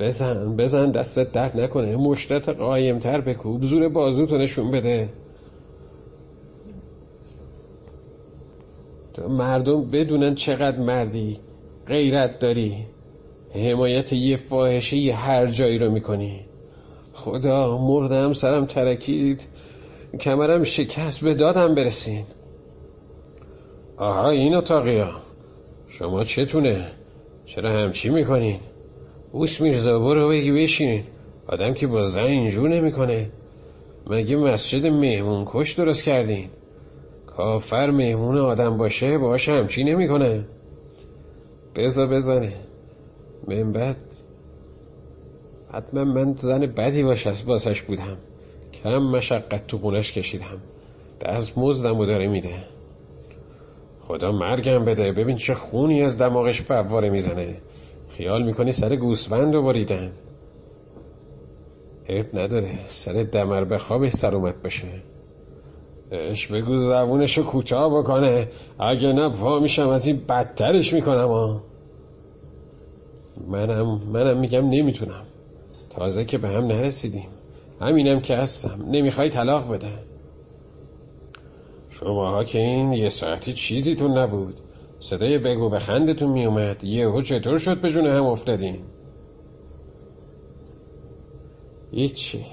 بزن بزن دستت درد نکنه، مشتت قایمتر بکوب، زور بازوتو نشون بده. مردم بدونن چقدر مردی، غیرت داری، حمایت یه فاحشه یه هر جایی رو میکنی. خدا مردم، سرم ترکید، کمرم شکست، به دادم برسین. آها این اتاقیا شما چتونه؟ چرا همچی میکنین؟ اوس میرزا برو بگی بشین، آدم که با زن اینجور نمیکنه. مگه مسجد مهمون کش درست کردین؟ کافر مهمون آدم باشه باش همچی نمیکنه. بزا بزنه من بعد حتما من زن بدی باشه باسش بودم، کم مشقت تو خونش کشیدم، دست مزدم رو داره میده. خدا مرگم بده، ببین چه خونی از دماغش فواره میزنه، خیال میکنی سر گوسفند رو بریدن. عیب نداره سر دمر به خوابش سر اومد بشه. اش بگو زبونشو کوتاه بکنه، اگه نه پا میشم از این بدترش میکنم ها. منم منم میگم نمیتونم، تازه که به هم نرسیدیم، همینم که هستم. نمیخوای طلاق بده؟ شماها که این یه ساعتی چیزیتون نبود، صدای بگو بخندتون میومد، یهو چطور شد به جون هم افتادین؟ هیچی.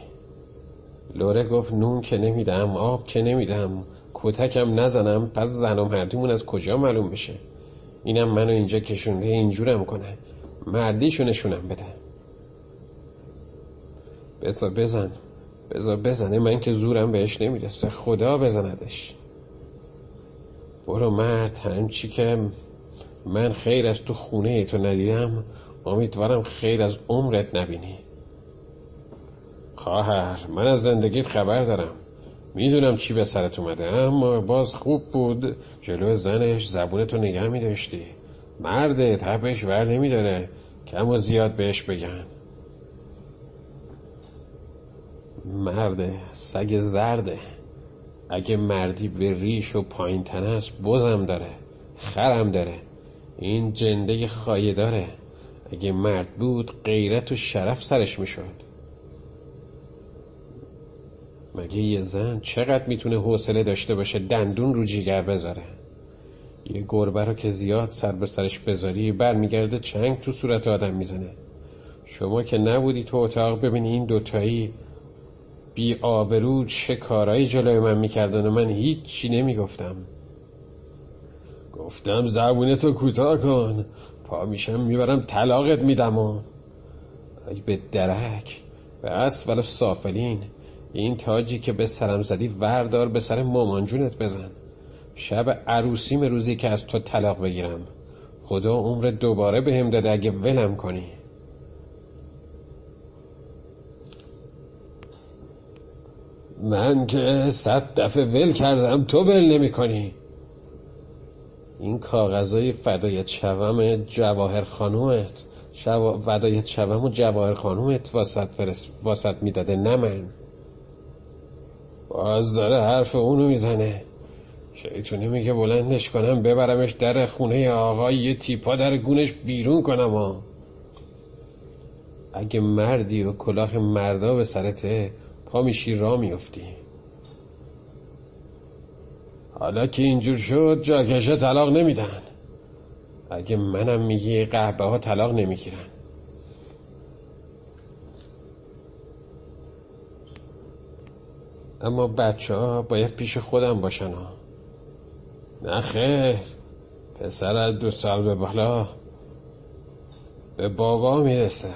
لوره گفت نون که نمیدم، آب که نمیدم، کتکم نزنم، پس زن و مردیمون از کجا معلوم بشه؟ اینم منو اینجا کشونده اینجورم کنه، مردیشو نشونم بده. بزا بزن بزا بزنه، من که زورم بهش نمیرسه، خدا بزندش. برو مرد، همچی که من خیر از تو خونه تو ندیدم امیدوارم خیر از عمرت نبینی. خواهر من از زندگیت خبر دارم، میدونم چی به سرت اومده، اما باز خوب بود جلو زنش زبونتو نگه میداشتی. مرده تپش ور نمیداره، کم و زیاد بهش بگن. مرده سگ زرده، اگه مردی به ریش و پایین تنست بزم داره، خرم داره، این جنده خایه داره. اگه مرد بود غیرت و شرف سرش میشد. مگه یه زن چقدر میتونه حوصله داشته باشه دندون رو جیگر بذاره؟ یه گربه رو که زیاد سر به سرش بذاری برمیگرده چنگ تو صورت آدم میزنه. شما که نبودی تو اتاق ببینی این دوتایی بی آبرو چه کارایی جلوی من میکردن و من هیچی نمیگفتم. گفتم زبونتو کوتاه کن، پا میشم میبرم طلاقت میدم. و ای به درک به اسفل سافلین، این تاجی که به سرم زدی وردار به سر مامانجونت بزن. شب عروسیم روزی که از تو طلاق بگیرم، خدا عمر دوباره به هم داده اگه ولم کنی. من که صد دفعه ول کردم تو ول نمی کنی. این کاغذای فدایت شوم جواهر خانومت شو... فدایت شوم و جواهر خانومت واسط, فرس... واسط می داده، نه من. باز داره حرف اونو میزنه، شیطونه میگه بلندش کنم ببرمش در خونه آقای یه تیپا در گونش بیرون کنم ها. اگه مردی و کلاه مردا به سرته، پا میشی را میفتی. حالا که اینجور شد جاکشه طلاق نمیدن. اگه منم میگی قهبه ها طلاق نمیگیرن. اما بچه ها باید پیش خودم باشن ها. نه خیر، پسر دو سال به بالا به بابا میرسه.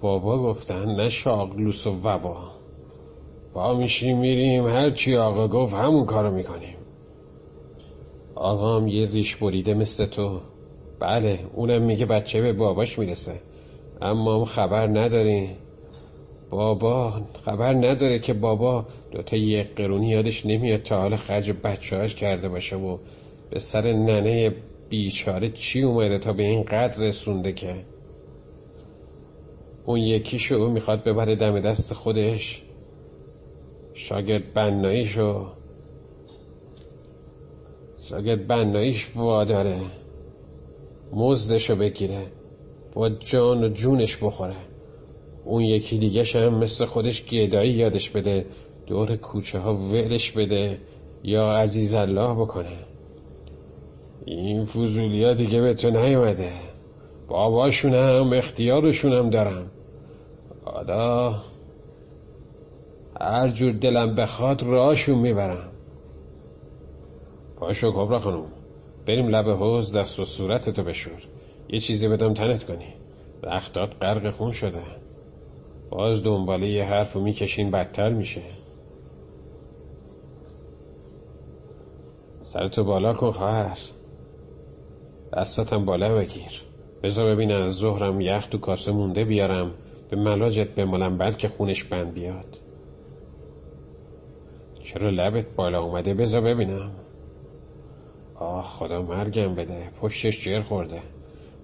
بابا گفتن نه شاغلوس و وبا. با میشیم میریم هرچی آقا گفت همون کارو میکنیم. آقام یه ریش بریده مثل تو. بله، اونم میگه بچه به باباش میرسه، اما هم خبر نداری. بابا خبر نداره که بابا دوتا یک قرونی یادش نمیاد تا حال خرج بچه‌هاش کرده باشه و به سر ننه بیچاره چی اومده تا به این قدر رسونده که اون یکیشو میخواد ببره دم دست خودش، شاگرد بناییشو شاگرد بناییش واداره مزدشو بگیره با جان و جونش بخوره. اون یکی دیگه شم مثل خودش گدایی یادش بده، دور کوچه ها ولش بده یا عزیز الله بکنه. این فضولی ها دیگه به تو نیومده. باباشونم اختیارشونم دارم. حالا هر جور دلم بخواد راهشون میبرم. پاشو کبرا خانم، بریم لب حوض دست و صورتتو بشور، یه چیزی بدم تنت کنی، رختات غرق خون شده. باز دنباله یه حرفو میکشین بدتر میشه. سرتو بالا کن خواهر، دستاتم بالا بگیر. بذار ببینم از ظهرم یخ تو کاسه مونده بیارم به ملاجت بمالم بلکه خونش بند بیاد. چرا لبت بالا اومده؟ بذار ببینم. آه خدا مرگم بده، پشتش جر خورده،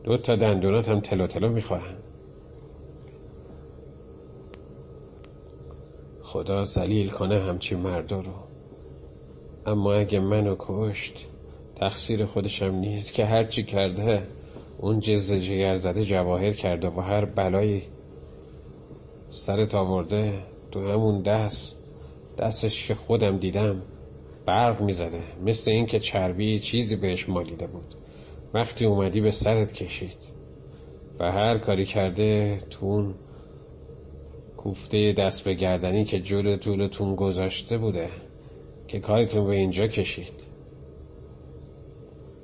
دو تا دندونات هم تلو تلو میخورن. خدا ذلیل کنه همچی مردا رو. اما اگه منو کشت تقصیر خودشم نیست که هرچی کرده اون جز جگرزده جواهر کرده و هر بلایی سرت آورده تو همون دست، دستش که خودم دیدم برق میزده، مثل این که چربی چیزی بهش مالیده بود. وقتی اومدی به سرت کشید و هر کاری کرده تو اون کوفته دست به گردنی که جلو طولتون گذاشته بوده که کارتون به اینجا کشید.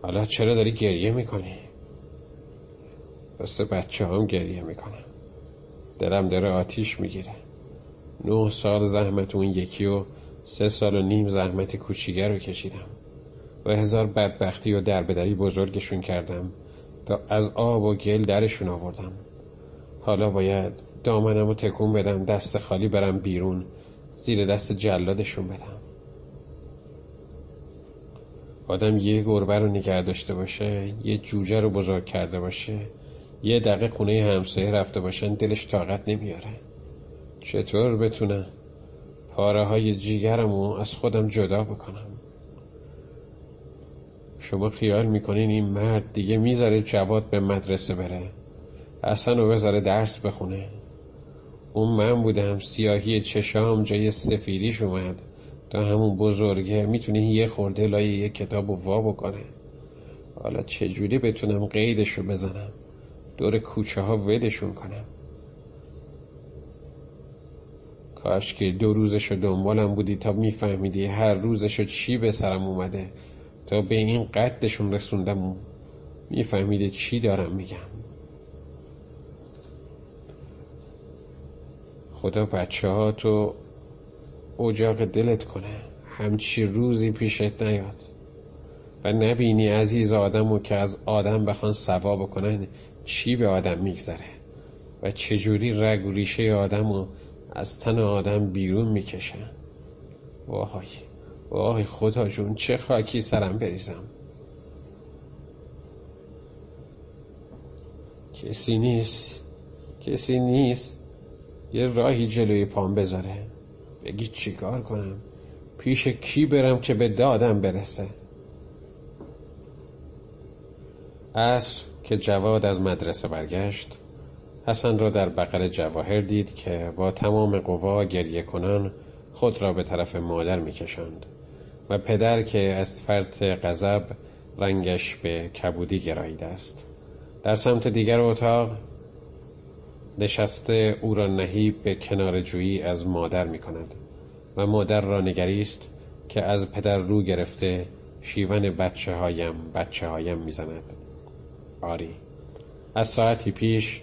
حالا چرا داری گریه میکنی؟ واسه بچه هم گریه میکنم، دلم داره آتیش میگیره. نه سال زحمت اون یکی و سه سال و نیم زحمت کوچیگر رو کشیدم و هزار بدبختی و دربدری بزرگشون کردم تا از آب و گل درشون آوردم. حالا باید دامنم رو تکون بدم، دست خالی برم بیرون، زیر دست جلادشون بدم. آدم یه گربه رو نگه داشته باشه، یه جوجه رو بزرگ کرده باشه، یه دقیقه خونه همسایه رفته باشن دلش طاقت نمیاره. چطور بتونم پاره های جیگرمو از خودم جدا بکنم؟ شما خیال میکنین این مرد دیگه میذاره جواد به مدرسه بره، حسن رو بذاره درس بخونه؟ اون من بودم، سیاهی چشام جای سفیدیش اومد. تا همون بزرگه میتونه یه خورده لای یه کتاب و وا بکنه. حالا چجوری بتونم قیدش رو بزنم، دور کوچه ها ولشون کنم؟ کاش که دو روزشو دنبالم بودی تا میفهمیدی هر روزشو چی به سرم اومده تا به این قدشون رسوندم. میفهمیدی چی دارم میگم. خدا بچه ها تو اجاق دلت کنه، همچی روزی پیشت نیاد و نبینی عزیز آدمو که از آدم بخوان سوا بکنن چی به آدم میگذره و چجوری رگ و ریشه آدمو از تن آدم بیرون میکشن. وای وای خدا جون، چه خاکی سرم بریزم. کسی نیست، کسی نیست یه راهی جلوی پام بذاره. بگی چیکار کنم، پیش کی برم که به دادم برسه؟ عصر که جواد از مدرسه برگشت، حسن را در بغل جواهر دید که با تمام قوا گریه کنان خود را به طرف مادر می‌کشاند و پدر که از فرط غضب رنگش به کبودی گراییده است. در سمت دیگر اتاق نشسته او را نهیب به کنار جویی از مادر می‌کند و مادر را نگریست که از پدر رو گرفته شیون بچه هایم بچه هایم میزند. آری، از ساعتی پیش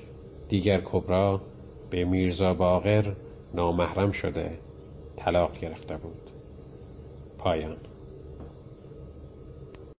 دیگر کبرا به میرزا باقر نامحرم شده طلاق گرفته بود. پایان.